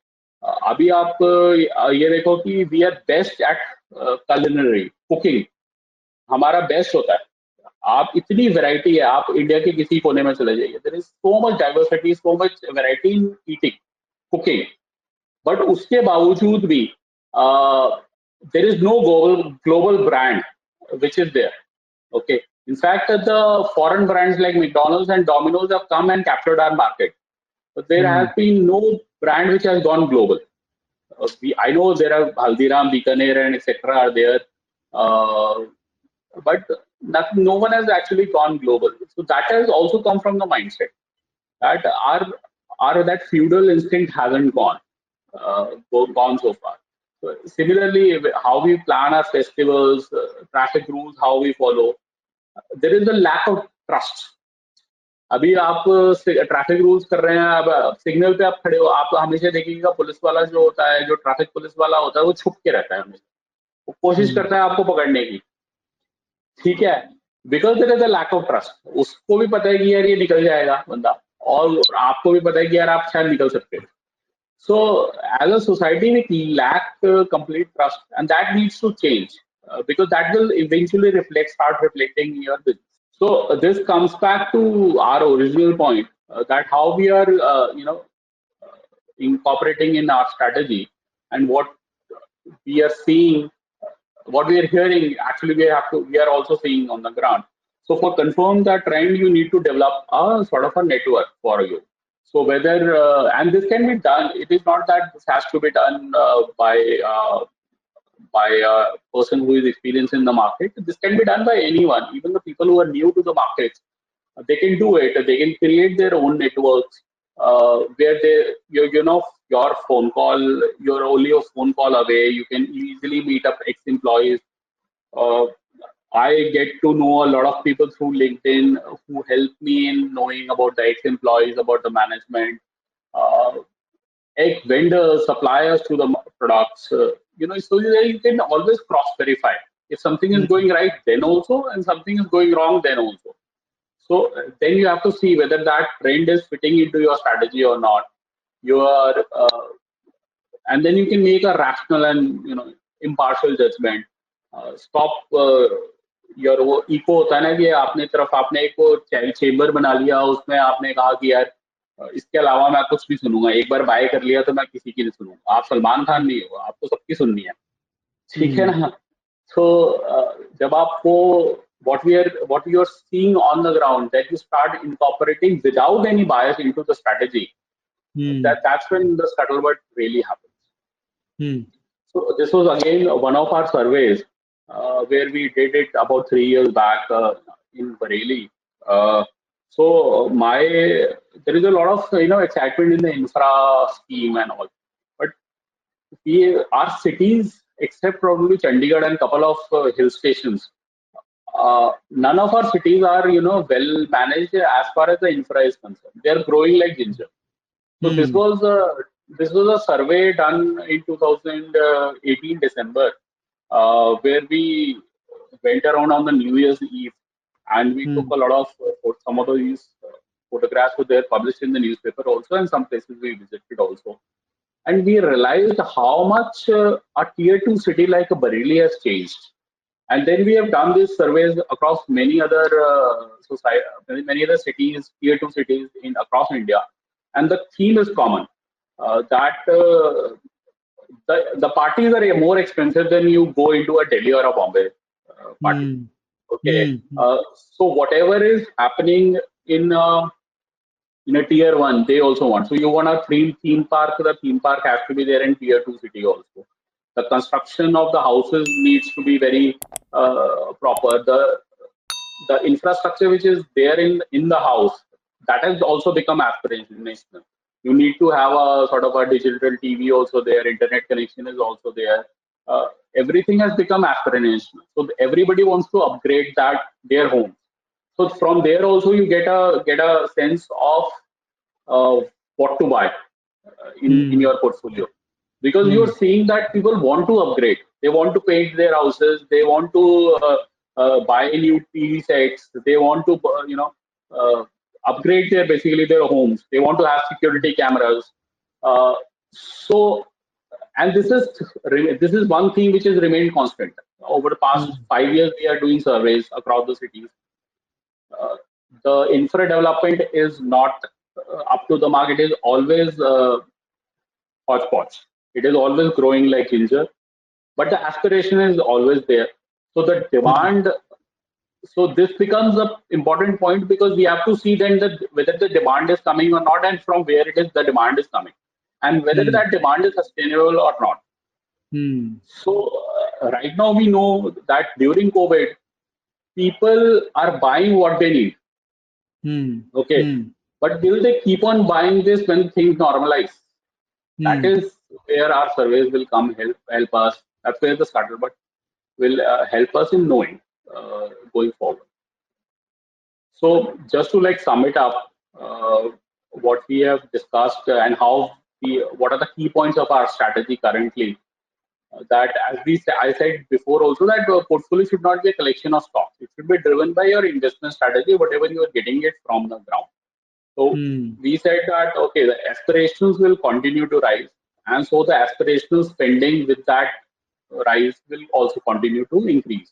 अभी आप ये देखो कि we are best at culinary, cooking. हमारा best होता है. आप इतनी वैरायटी है, आप इंडिया के किसी कोने में चले जाइए, there is so much diversity, so much variety in eating, cooking. But उसके बावजूद भी there is no global brand which is there. Okay. In fact, the foreign brands like McDonald's and Domino's have come and captured our market. But there has been no brand which has gone global. I know there are Haldiram, Bikaner, and etc. are there, but no one has actually gone global. So that has also come from the mindset that that feudal instinct hasn't gone so far. So similarly, how we plan our festivals, traffic rules, how we follow, there is a lack of trust. अभी आप traffic rules कर रहे हैं, अब signal पे आप खड़े हो, आप हमेशा देखेंगे पुलिस वाला जो होता है, जो ट्रैफिक पुलिस वाला होता है, वो छुप के रहता है हमेशा, वो कोशिश करता है आपको पकड़ने की, ठीक है, because there is a lack of trust. उसको भी पता है कि यार ये निकल जाएगा बंदा, और आपको भी पता है कि यार आप शायद निकल सकते हो. So as a society we lack complete trust, and that needs to change because that will eventually start reflecting in your business. So this comes back to our original point that how we are, incorporating in our strategy and what we are seeing, what we are hearing. Actually, we are also seeing on the ground. So for confirm that trend, you need to develop a sort of a network for you. So whether and this can be done. It is not that this has to be done by a person who is experienced in the market. This can be done by anyone, even the people who are new to the markets. They can do it. They can create their own networks where they, your phone call, you're only a phone call away. You can easily meet up ex-employees. I get to know a lot of people through LinkedIn who help me in knowing about the ex-employees, about the management, ex-vendors, suppliers to the products. So you can always cross-verify. If something is going right, then also, and something is going wrong, then also. So then you have to see whether that trend is fitting into your strategy or not. And then you can make a rational and impartial judgment. Stop your ego होता है ना कि आपने तरफ आपने एक chamber बना लिया, उसमें आपने कहा कि यार इसके अलावा मैं कुछ भी सुनूंगा, एक बार बाय कर लिया तो मैं किसी की नहीं सुनूंगा. आप सलमान खान नहीं हो, आपको सबकी सुननी है, ठीक है ना. तो जब आपको what you are seeing on the ground that you start incorporating without any bias into the strategy, that's when the scuttlebutt really happens. So this was again one of our surveys where we did it about 3 years back in Bareilly. So there is a lot of excitement in the infra scheme and all, but our cities, except probably Chandigarh and couple of hill stations, none of our cities are well managed as far as the infra is concerned. They are growing like ginger. So this was a survey done in 2018 December, where we went around on the New Year's Eve. And we took a lot of some of these photographs were there published in the newspaper also, and some places we visited also. And we realized how much a tier 2 city like Bareilly has changed. And then we have done these surveys across many other many other cities, tier 2 cities in across India. And the theme is common that the parties are more expensive than you go into a Delhi or a Bombay party. Okay. So whatever is happening in in a tier 1 they also want. So you want a theme park, the theme park has to be there in tier 2 city also. The construction of the houses needs to be very proper. The infrastructure which is there in the house, that has also become aspirational. You need to have a sort of a digital TV also there, internet connection is also there. Everything has become aspirational. So everybody wants to upgrade their home. So from there also you get a sense of what to buy in your portfolio, because you're seeing that people want to upgrade. They want to paint their houses. They want to buy new TV sets. They want to upgrade basically their homes. They want to have security cameras. And this is one thing which has remained constant over the past 5 years. We are doing surveys across the cities. The infra development is not up to the mark. It is always hodgepodge. It is always growing like ginger, but the aspiration is always there. So the demand. So this becomes an important point, because we have to see then whether the demand is coming or not, and from where it is the demand is coming, and whether that demand is sustainable or not. So right now we know that during COVID, people are buying what they need. But will they keep on buying this when things normalize? That is where our surveys will come help us. That's where the scuttlebutt will help us in knowing going forward. So just to sum it up, what we have discussed and what are the key points of our strategy currently, that I said before also, that your portfolio should not be a collection of stocks. It should be driven by your investment strategy, whatever you are getting it from the ground. So we said that okay, the aspirations will continue to rise, and so the aspirational spending with that rise will also continue to increase.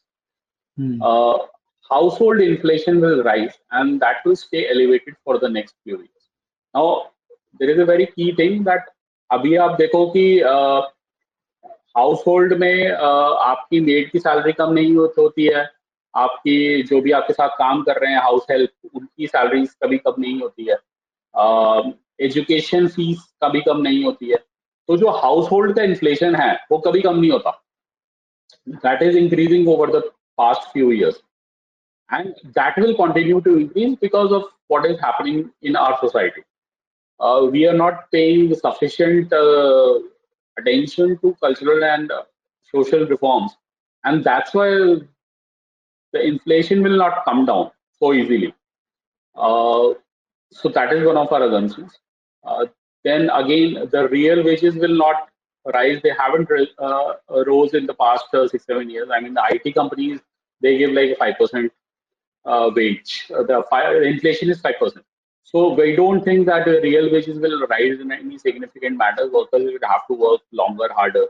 Household inflation will rise, and that will stay elevated for the next few years. Now there is a very key thing that अभी आप देखो कि household में आपकी made की salary कम नहीं होती है, आपकी जो भी आपके साथ काम कर रहे हैं हाउस हेल्प, उनकी सैलरीज कभी कम नहीं होती है, एजुकेशन फीस कभी कम नहीं होती है. तो जो हाउसहोल्ड का इन्फ्लेशन है वो कभी कम नहीं होता. That is increasing over the past few years, and that will continue to increase because of what is happening in our society. We are not paying sufficient attention to cultural and social reforms, and that's why the inflation will not come down so easily. So that is one of our assumptions. Then again, the real wages will not rise. They haven't rose in the past 6-7 years. I mean, the IT companies, they give like a 5% wage. The inflation is 5%. So we don't think that the real wages will rise in any significant matter. Workers would have to work longer, harder.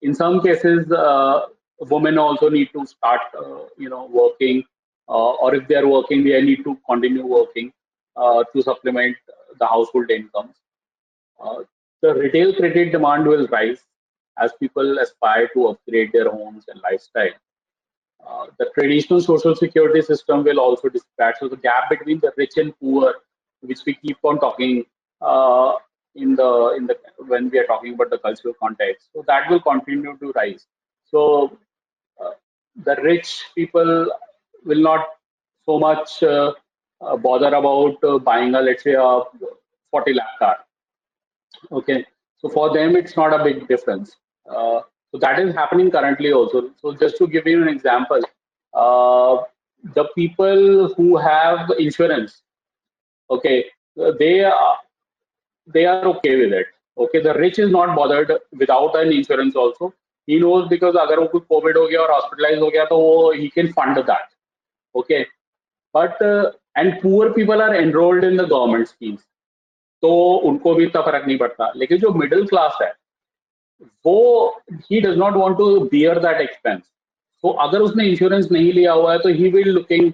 In some cases, women also need to start, working, or if they are working, they need to continue working to supplement the household incomes. The retail credit demand will rise as people aspire to upgrade their homes and lifestyle. The traditional social security system will also disappear. So the gap between the rich and poor, which we keep on talking in the when we are talking about the cultural context, so that will continue to rise. So the rich people will not so much bother about buying a, let's say, a 40 lakh car. Okay, so for them it's not a big difference. So that is happening currently also. So just to give you an example, the people who have insurance, okay, they are okay with it. Okay, the rich is not bothered without an insurance also. He knows, because agar wo COVID ho gaya aur hospitalized ho gaya to he can fund that. Okay, but and poor people are enrolled in the government schemes, तो उनको भी इतना फर्क नहीं पड़ता. लेकिन जो middle class है वो ही does not want to bear that expense. तो अगर उसने इंश्योरेंस नहीं लिया हुआ है तो he will looking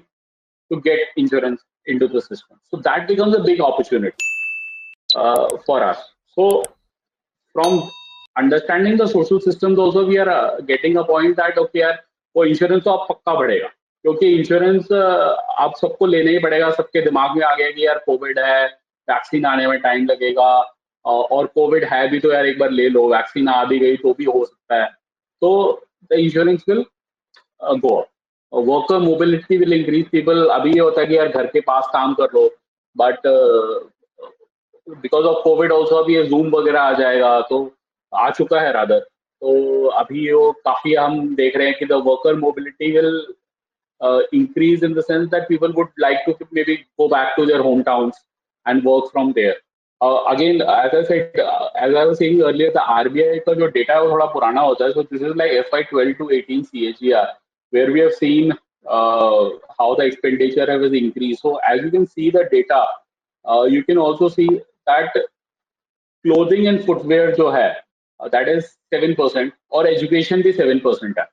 to get insurance into the system. So that becomes a big opportunity for us. So from understanding the social systems also we are getting a point that okay यार वो insurance तो आप पक्का भरेगा, क्योंकि insurance आप सबको लेना ही पड़ेगा। सबके दिमाग में आ गया कि यार कोविड है, वैक्सीन आने में टाइम लगेगा, और कोविड है भी तो यार एक बार ले लो, वैक्सीन आ भी गई तो भी हो सकता है। तो the insurance will go up, worker mobility will increase. People अभी ये होता है कि यार घर के पास काम कर लो, but because of Covid also अभी ये जूम वगैरह आ जाएगा, तो आ चुका है रादर। तो अभी वो काफी हम देख रहे हैं कि the worker mobility will increase in the sense that people would like to maybe go back to their hometowns and work from there. Again, as I said, as I was saying earlier, the RBI का जो data है वो थोड़ा पुराना होता है, so this is like FY12 to 18 CAGR, where we have seen how the expenditure has increased. So as you can see the data, you can also see that clothing and footwear जो है, that is 7% और education भी 7% है,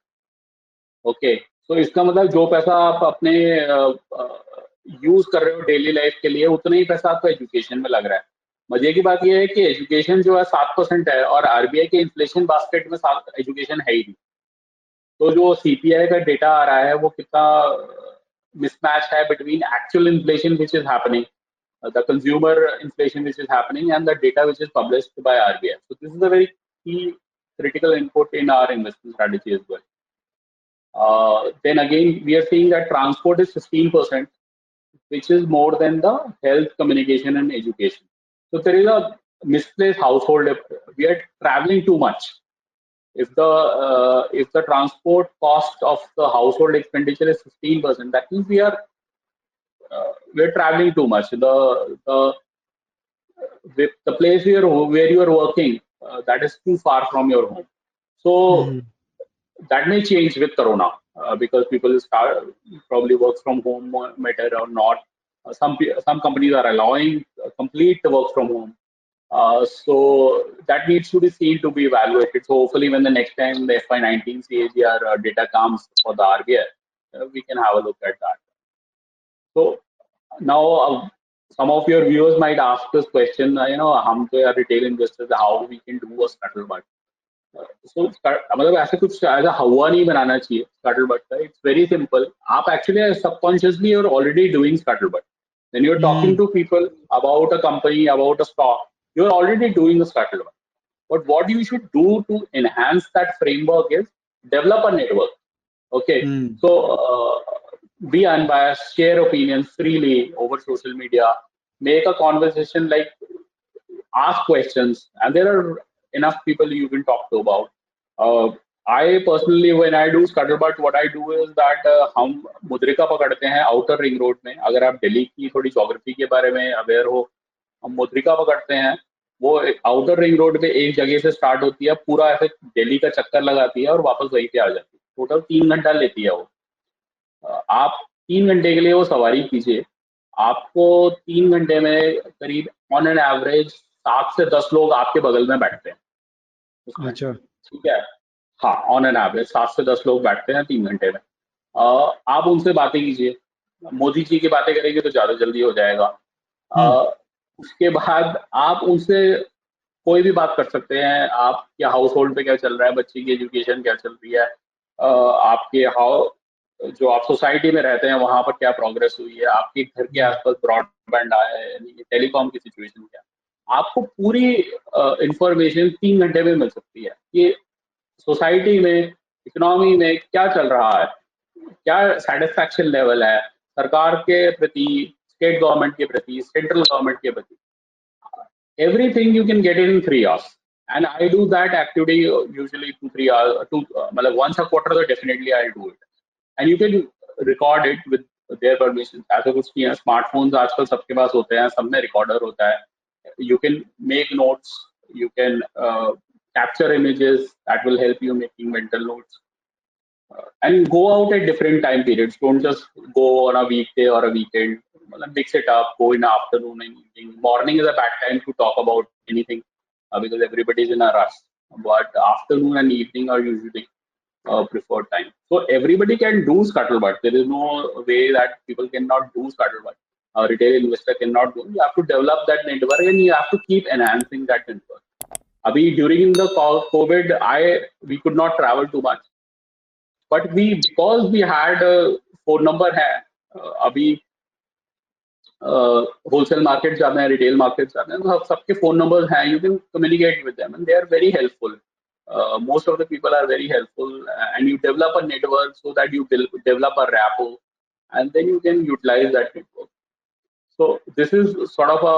okay? तो इसका मतलब जो पैसा आप अपने यूज कर रहे हो डेली लाइफ के लिए, उतना ही पैसा आपको एजुकेशन में लग रहा है। मजे की बात यह है कि एजुकेशन जो है 7% है, और आरबीआई के इन्फ्लेशन बास्केट में एजुकेशन है ही नहीं। तो जो सीपीआई का डेटा आ रहा है वो कितना मिसमैच है between actual inflation which is happening, the consumer inflation which is happening and the data which is published by RBI. So this is a very key critical input in our investment strategy as well. Then again, we are seeing that transport is 15%, which is more than the health, communication, and education. So there is a misplaced household. We are traveling too much. If the transport cost of the household expenditure is 15%, that means we are traveling too much. The place where you are working, that is too far from your home. So. That may change with corona because people start probably work from home matter or not. Some companies are allowing complete work from home, so that needs to be seen to be evaluated. So hopefully when the next time the FY19 CAGR data comes for the RBI, we can have a look at that. So now some of your viewers might ask this question, hum to yaar retail investors, how we can do a scuttlebutt. So मतलब ऐसा कुछ ऐसा हवा नहीं बनाना चाहिए scuttlebutt का। It's very simple, आप actually subconsciously you are already doing scuttlebutt, then you are talking to people about a company, about a stock, you are already doing a scuttlebutt. But what you should do to enhance that framework is develop a network, okay? So be unbiased, share opinions freely over social media, make a conversation, like ask questions, and there are enough people you can talk to about. I personally, when I do scuttlebutt, what I do is that हम मुद्रिका पकड़ते हैं outer ring road में। अगर आप दिल्ली की थोड़ी geography के बारे में अवेयर हो, हम मुद्रिका पकड़ते हैं, वो आउटर रिंग रोड पे एक जगह से स्टार्ट होती है, पूरा ऐसे दिल्ली का चक्कर लगाती है और वापस वहीं पे आ जाती है। टोटल 3 घंटा लेती है वो। आप 3 घंटे के लिए वो सवारी कीजिए, आपको 3 घंटे में करीब ऑन एन एवरेज 7 से 10 लोग आपके बगल में बैठते हैं। अच्छा, ठीक है, हाँ, ऑन एन एवरेज 7 से 10 लोग बैठते हैं 3 घंटे में। आप उनसे बातें कीजिए, मोदी जी की बातें करेंगे तो ज्यादा जल्दी हो जाएगा। उसके बाद आप उनसे कोई भी बात कर सकते हैं, आपके हाउस होल्ड पे क्या चल रहा है, बच्चे की एजुकेशन क्या चल रही है, आपके जो आप सोसाइटी में रहते हैं वहाँ पर क्या प्रोग्रेस हुई है, आपके घर के आसपास ब्रॉडबैंड आया है, टेलीकॉम की सिचुएशन क्या है। आपको पूरी इंफॉर्मेशन 3 घंटे में मिल सकती है कि सोसाइटी में, इकोनॉमी में क्या चल रहा है, क्या सेटिस्फैक्शन लेवल है सरकार के प्रति, स्टेट गवर्नमेंट के प्रति, सेंट्रल गवर्नमेंट के प्रति। Everything you can get it in 3 hours, and I do that activity usually 2-3 hours, मतलब once a quarter तो definitely I do it, and you can record it with their permission. ऐसा कुछ नहीं है, smartphones आजकल सबके पास होते हैं, सब में रिकॉर्डर होता है। You can make notes, you can capture images that will help you making mental notes, and go out at different time periods. Don't just go on a weekday or a weekend. Mix it up, go in afternoon and evening. Morning is a bad time to talk about anything because everybody's in a rush, but afternoon and evening are usually preferred time. So everybody can do scuttlebutt. There is no way that people cannot do scuttlebutt. A retail investor cannot do. You have to develop that network, and you have to keep enhancing that network. Abhi during the COVID, we could not travel too much, but because we had phone number है अभी wholesale market जाना है, retail market जाना है, सबके phone numbers हैं, you can communicate with them and they are very helpful. Most of the people are very helpful, and you develop a network so that you develop a rapport, and then you can utilize that network. So this is sort of a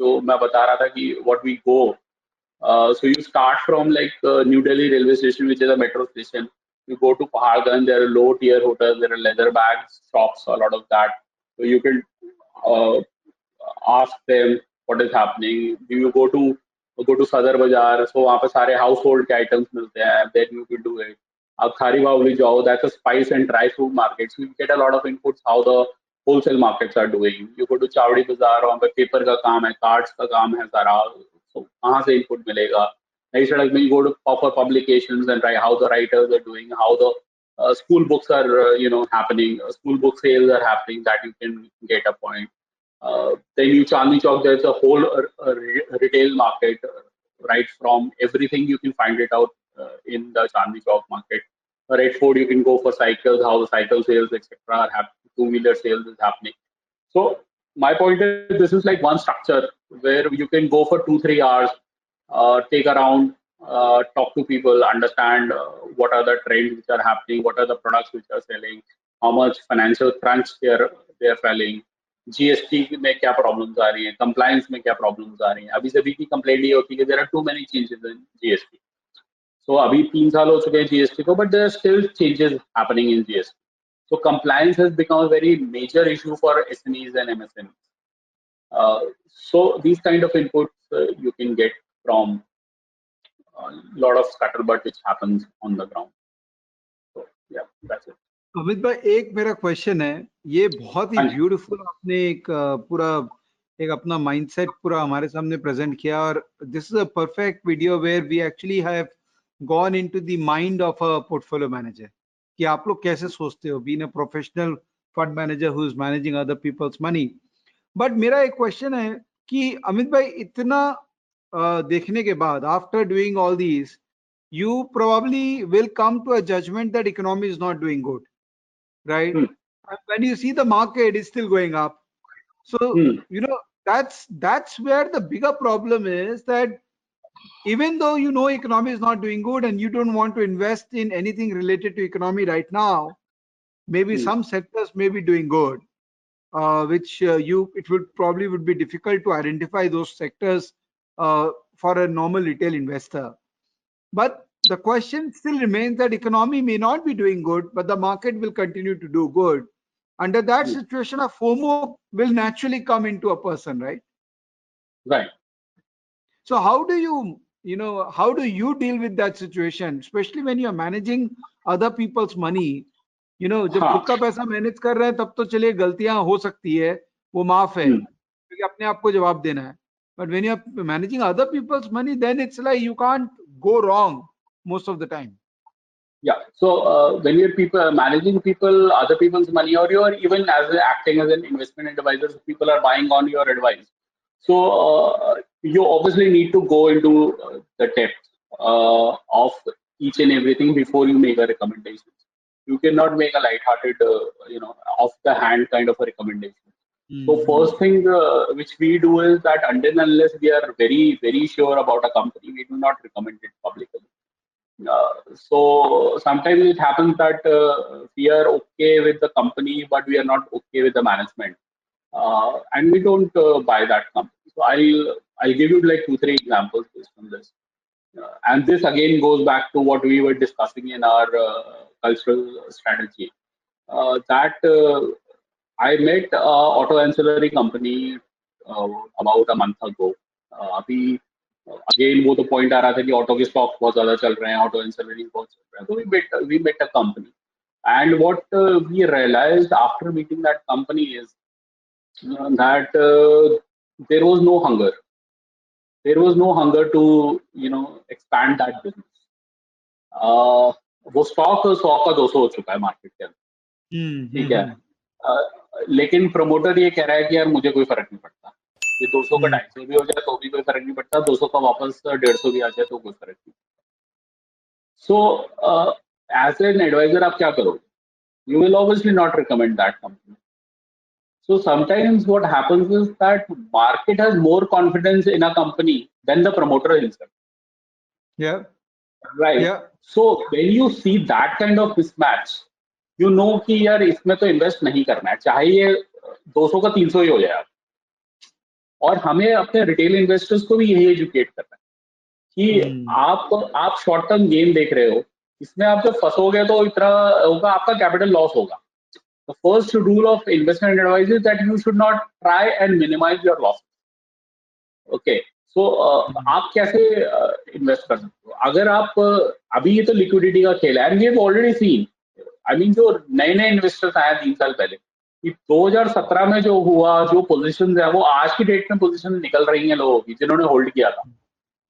जो मैं बता रहा था कि what we go. So you start from like New Delhi railway station, which is a metro station. You go to Pahalganj. There are low-tier hotels. There are leather bags shops. A lot of that. So you can ask them what is happening. You go to Sadar Bazaar, so वहाँ पे सारे household के items मिलते हैं. Then you can do it. आप खारी बावली जाओ, that's a spice and dry food market. So you get a lot of inputs how the wholesale markets are doing. You go to Chawdi Bazaar, वहाँ पे paper का काम है, cards का काम है सारा, so वहाँ से input मिलेगा. नई सड़क में you go to proper publications and how the writers are doing, how the school books are happening, school book sales are happening, that you can get a point. Then you Chandni Chowk, there's a whole retail market, right from everything you can find it out in the Chandni Chowk market. Redford, you can go for cycles, how the cycle sales etc. are happening, two-wheeler sales is happening. So my point is this is like one structure where you can go for 2-3 hours, take around, talk to people, understand what are the trends which are happening, what are the products which are selling, how much financial crunch they are selling. GST में क्या problems आ रही हैं, compliance में क्या problems आ रही हैं. अभी सभी की कंप्लेंट ये होती है कि there are too many changes in GST. So अभी 3 साल हो चुके हैं जीएसटी को, but there are still changes happening in GST. So compliance has become a very major issue for SMEs and MSMEs. So these kind of inputs you can get from lot of scuttlebutt which happens on the ground. So yeah that's it. Amit भाई, एक मेरा question है. ये बहुत ही beautiful आपने एक अपना mindset पूरा हमारे सामने प्रेजेंट किया, और this is a perfect video where we actually have gone into the mind of a portfolio manager कि आप लोग कैसे सोचते हो being a professional fund manager who is managing other people's money. But मेरा एक क्वेश्चन है कि अमित भाई, इतना देखने के बाद after doing all these you probably will come to a judgement that economy is not doing good, right? And when you see the market is still going up, so that's where the bigger problem is, that even though economy is not doing good and you don't want to invest in anything related to economy right now, maybe some sectors may be doing good, which it would probably be difficult to identify those sectors for a normal retail investor. But the question still remains that economy may not be doing good, but the market will continue to do good. Under that situation, a FOMO will naturally come into a person, right? Right. So how do you deal with that situation, especially when you are managing other people's money? जब खुद का पैसा manage कर रहे हैं तब तो चलिए गलतियां हो सकती है, वो माफ है, क्योंकि अपने आप को जवाब देना है. But when you are managing other people's money, then it's like you can't go wrong most of the time. Yeah. So when you're managing people, other people's money, or you're even acting as an investment advisor, so people are buying on your advice. So you obviously need to go into the depth of each and everything before you make a recommendation. You cannot make a light-hearted, off the hand kind of a recommendation. So first thing which we do is that until and unless we are very, very sure about a company, we do not recommend it publicly. So sometimes it happens that we are okay with the company, but we are not okay with the management, and we don't buy that company. So I'll give you like 2-3 examples based on this, and this again goes back to what we were discussing in our cultural strategy. I met an auto ancillary company about a month ago. Abhi again wo the point aa raha tha ki auto ke stock bahut zyada chal rahe hain, auto ancillary bahut chal rahe hain. So we met a company, and what we realized after meeting that company is that there was no hunger to expand that business. Wo stock ka 200 ho chuka hai market ke andar, theek hai. लेकिन promoter ये कह रहा है कि यार मुझे कोई फर्क नहीं पड़ता, ये 200 का 250 भी हो जाए तो भी कोई फर्क नहीं पड़ता, 200 का वापस 150 भी आ जाए तो कोई फर्क नहीं. सो एज एन एडवाइजर आप क्या करोगे? you will obviously not recommend that company. So sometimes what happens is that market has more confidence in a company than the promoter himself. Yeah. Right. Yeah. So when you see that kind of mismatch, you know कि यार इसमें तो invest नहीं करना है, चाहे ये 200 का 300 ही हो जाए. और हमें अपने रिटेल इन्वेस्टर्स को भी यही एजुकेट करना है कि आप शॉर्ट टर्म गेम देख रहे हो, इसमें आप जब फंसोगे तो इतना होगा, आपका कैपिटल लॉस होगा. The first rule of investment advice is that you should not try and minimize your loss. Okay. So आप कैसे इन्वेस्ट कर सकते हो? अगर आप अभी ये तो लिक्विडिटी का खेल है, and we have already seen. I mean, जो नए नए इन्वेस्टर्स आए 3 साल पहले, कि 2017 में जो हुआ, जो पोजीशंस है वो आज की डेट में पोजीशन निकल रही हैं लोगों की जिन्होंने होल्ड किया था.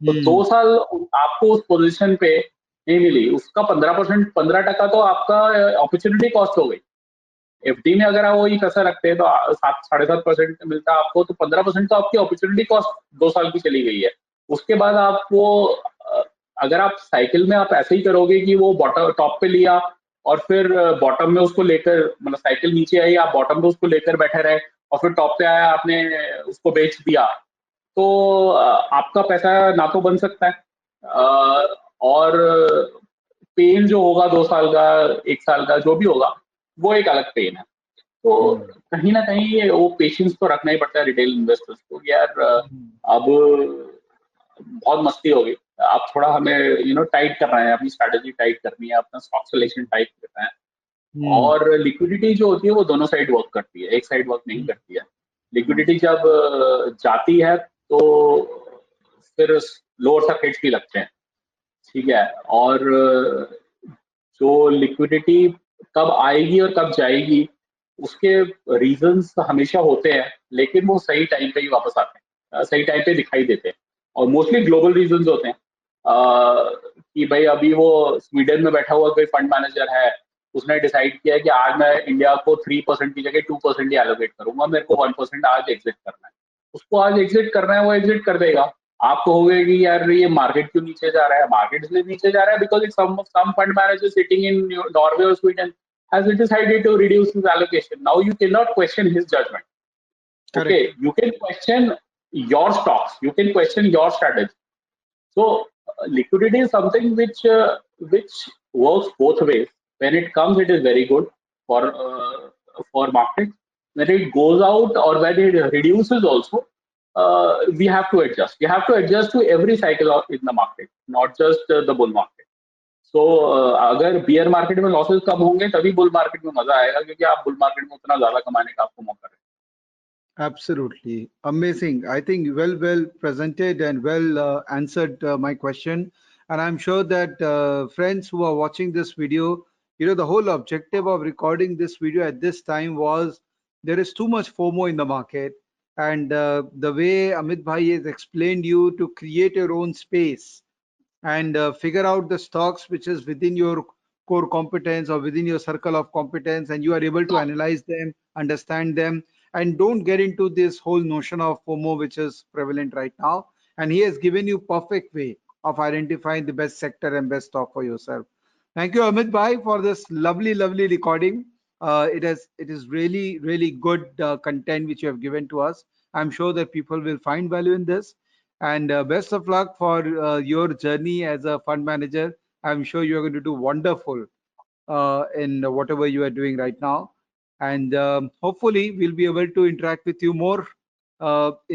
तो 2 साल आपको उस पोजीशन पे नहीं मिली, उसका 15% 15% तो आपका अपॉर्चुनिटी कॉस्ट हो गई. एफडी में अगर आप वही कसर रखते हैं तो 7-7.5% मिलता है आपको, तो 15% तो आपकी अपॉर्चुनिटी कॉस्ट 2 साल की चली गई है. उसके बाद आपको अगर आप साइकिल में आप ऐसे ही करोगे कि वो बॉटम टॉप पे लिया और फिर बॉटम में उसको लेकर, मतलब साइकिल नीचे आई, आप बॉटम पे उसको लेकर बैठे रहे और फिर टॉप पे आया, आपने उसको बेच दिया, तो आपका पैसा ना तो बन सकता है और पेन जो होगा 2 साल का 1 साल का जो भी होगा वो एक अलग पेन है. तो कहीं ना कहीं वो पेशेंस तो रखना ही पड़ता है रिटेल इन्वेस्टर्स को. यार अब बहुत मस्ती हो गई, अब थोड़ा हमें यू नो टाइट करना है, अपनी स्ट्रैटेजी टाइट करनी है, अपना स्टॉक सिलेक्शन टाइट करना है. और लिक्विडिटी जो होती है वो दोनों साइड वर्क करती है, एक साइड वर्क नहीं करती है. लिक्विडिटी जब जाती है तो फिर लोअर सर्किट्स भी लगते हैं, ठीक है. और जो लिक्विडिटी कब आएगी और कब जाएगी उसके रीजंस हमेशा होते हैं, लेकिन वो सही टाइम पे ही वापस आते हैं, सही टाइम पे दिखाई देते हैं. और मोस्टली ग्लोबल रीजंस होते हैं कि भाई अभी वो स्वीडन में बैठा हुआ कोई फंड मैनेजर है, उसने डिसाइड किया कि आज मैं इंडिया को 3% की जगह 2% ही एलोकेट करूंगा, मेरे को 1% आज एग्जिट करना है. उसको आज एग्जिट करना है, वो एग्जिट कर देगा. आप कहोगे कि यार ये मार्केट क्यों नीचे जा रहा है? मार्केट इसलिए नीचे जा रहा है because some fund manager sitting in Norway और Sweden has decided to reduce his allocation. Now you can not question his judgement. Okay, you can question your stocks, you can question your strategy. So liquidity is something which works both ways. When it comes, it is very good for market. When it goes out or when it reduces also, we have to adjust. We have to adjust to every cycle in the market, not just the bull market. So अगर bear market में losses कम होंगे तभी bull market में मजा आएगा, क्योंकि आप bull market में उतना ज्यादा कमाने का आपको मौका है. Absolutely amazing. I think well presented and well answered my question, and I'm sure that friends who are watching this video, you know, the whole objective of recording this video at this time was there is too much FOMO in the market. And the way Amit Bhai has explained you to create your own space and figure out the stocks which is within your core competence or within your circle of competence, and you are able to analyze them, understand them, and don't get into this whole notion of FOMO which is prevalent right now. And he has given you perfect way of identifying the best sector and best stock for yourself. Thank you, Amit Bhai, for this lovely recording. It is really good content which you have given to us. I'm sure that people will find value in this, and best of luck for your journey as a fund manager. I'm sure you are going to do wonderful in whatever you are doing right now, and hopefully we'll be able to interact with you more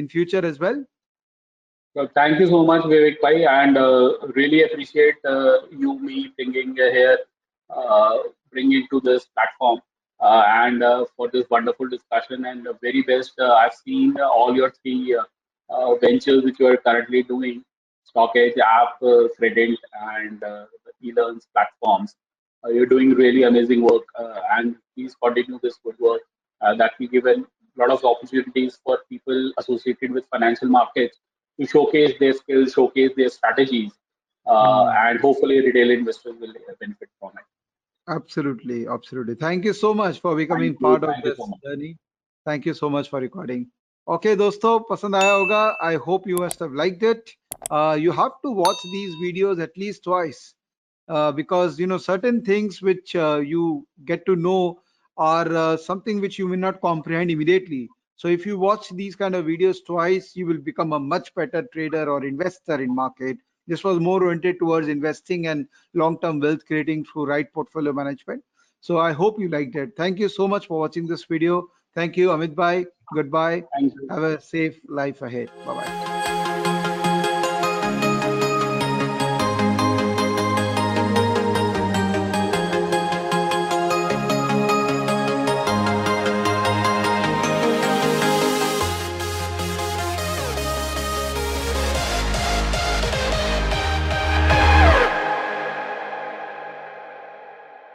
in future as well. Well, thank you so much, Vivek Bhai, and really appreciate you me bringing here bringing to this platform. And for this wonderful discussion, and the very best. I've seen all your three ventures which you are currently doing: Stockage app, Tradeint, and the e-learns platforms. You're doing really amazing work, and please continue this good work. That will give a lot of opportunities for people associated with financial markets to showcase their skills, showcase their strategies, and hopefully retail investors will benefit from it. Absolutely. Thank you so much for becoming part of this journey. Thank you so much for recording. Okay, dosto, pasand aaya hoga. I hope you must have liked it. You have to watch these videos at least twice because certain things which you get to know are something which you may not comprehend immediately. So if you watch these kind of videos twice, you will become a much better trader or investor in market. This was more oriented towards investing and long-term wealth creating through right portfolio management. So I hope you liked it. Thank you so much for watching this video. Thank you, Amit Bhai. Goodbye. Have a safe life ahead. Bye-bye.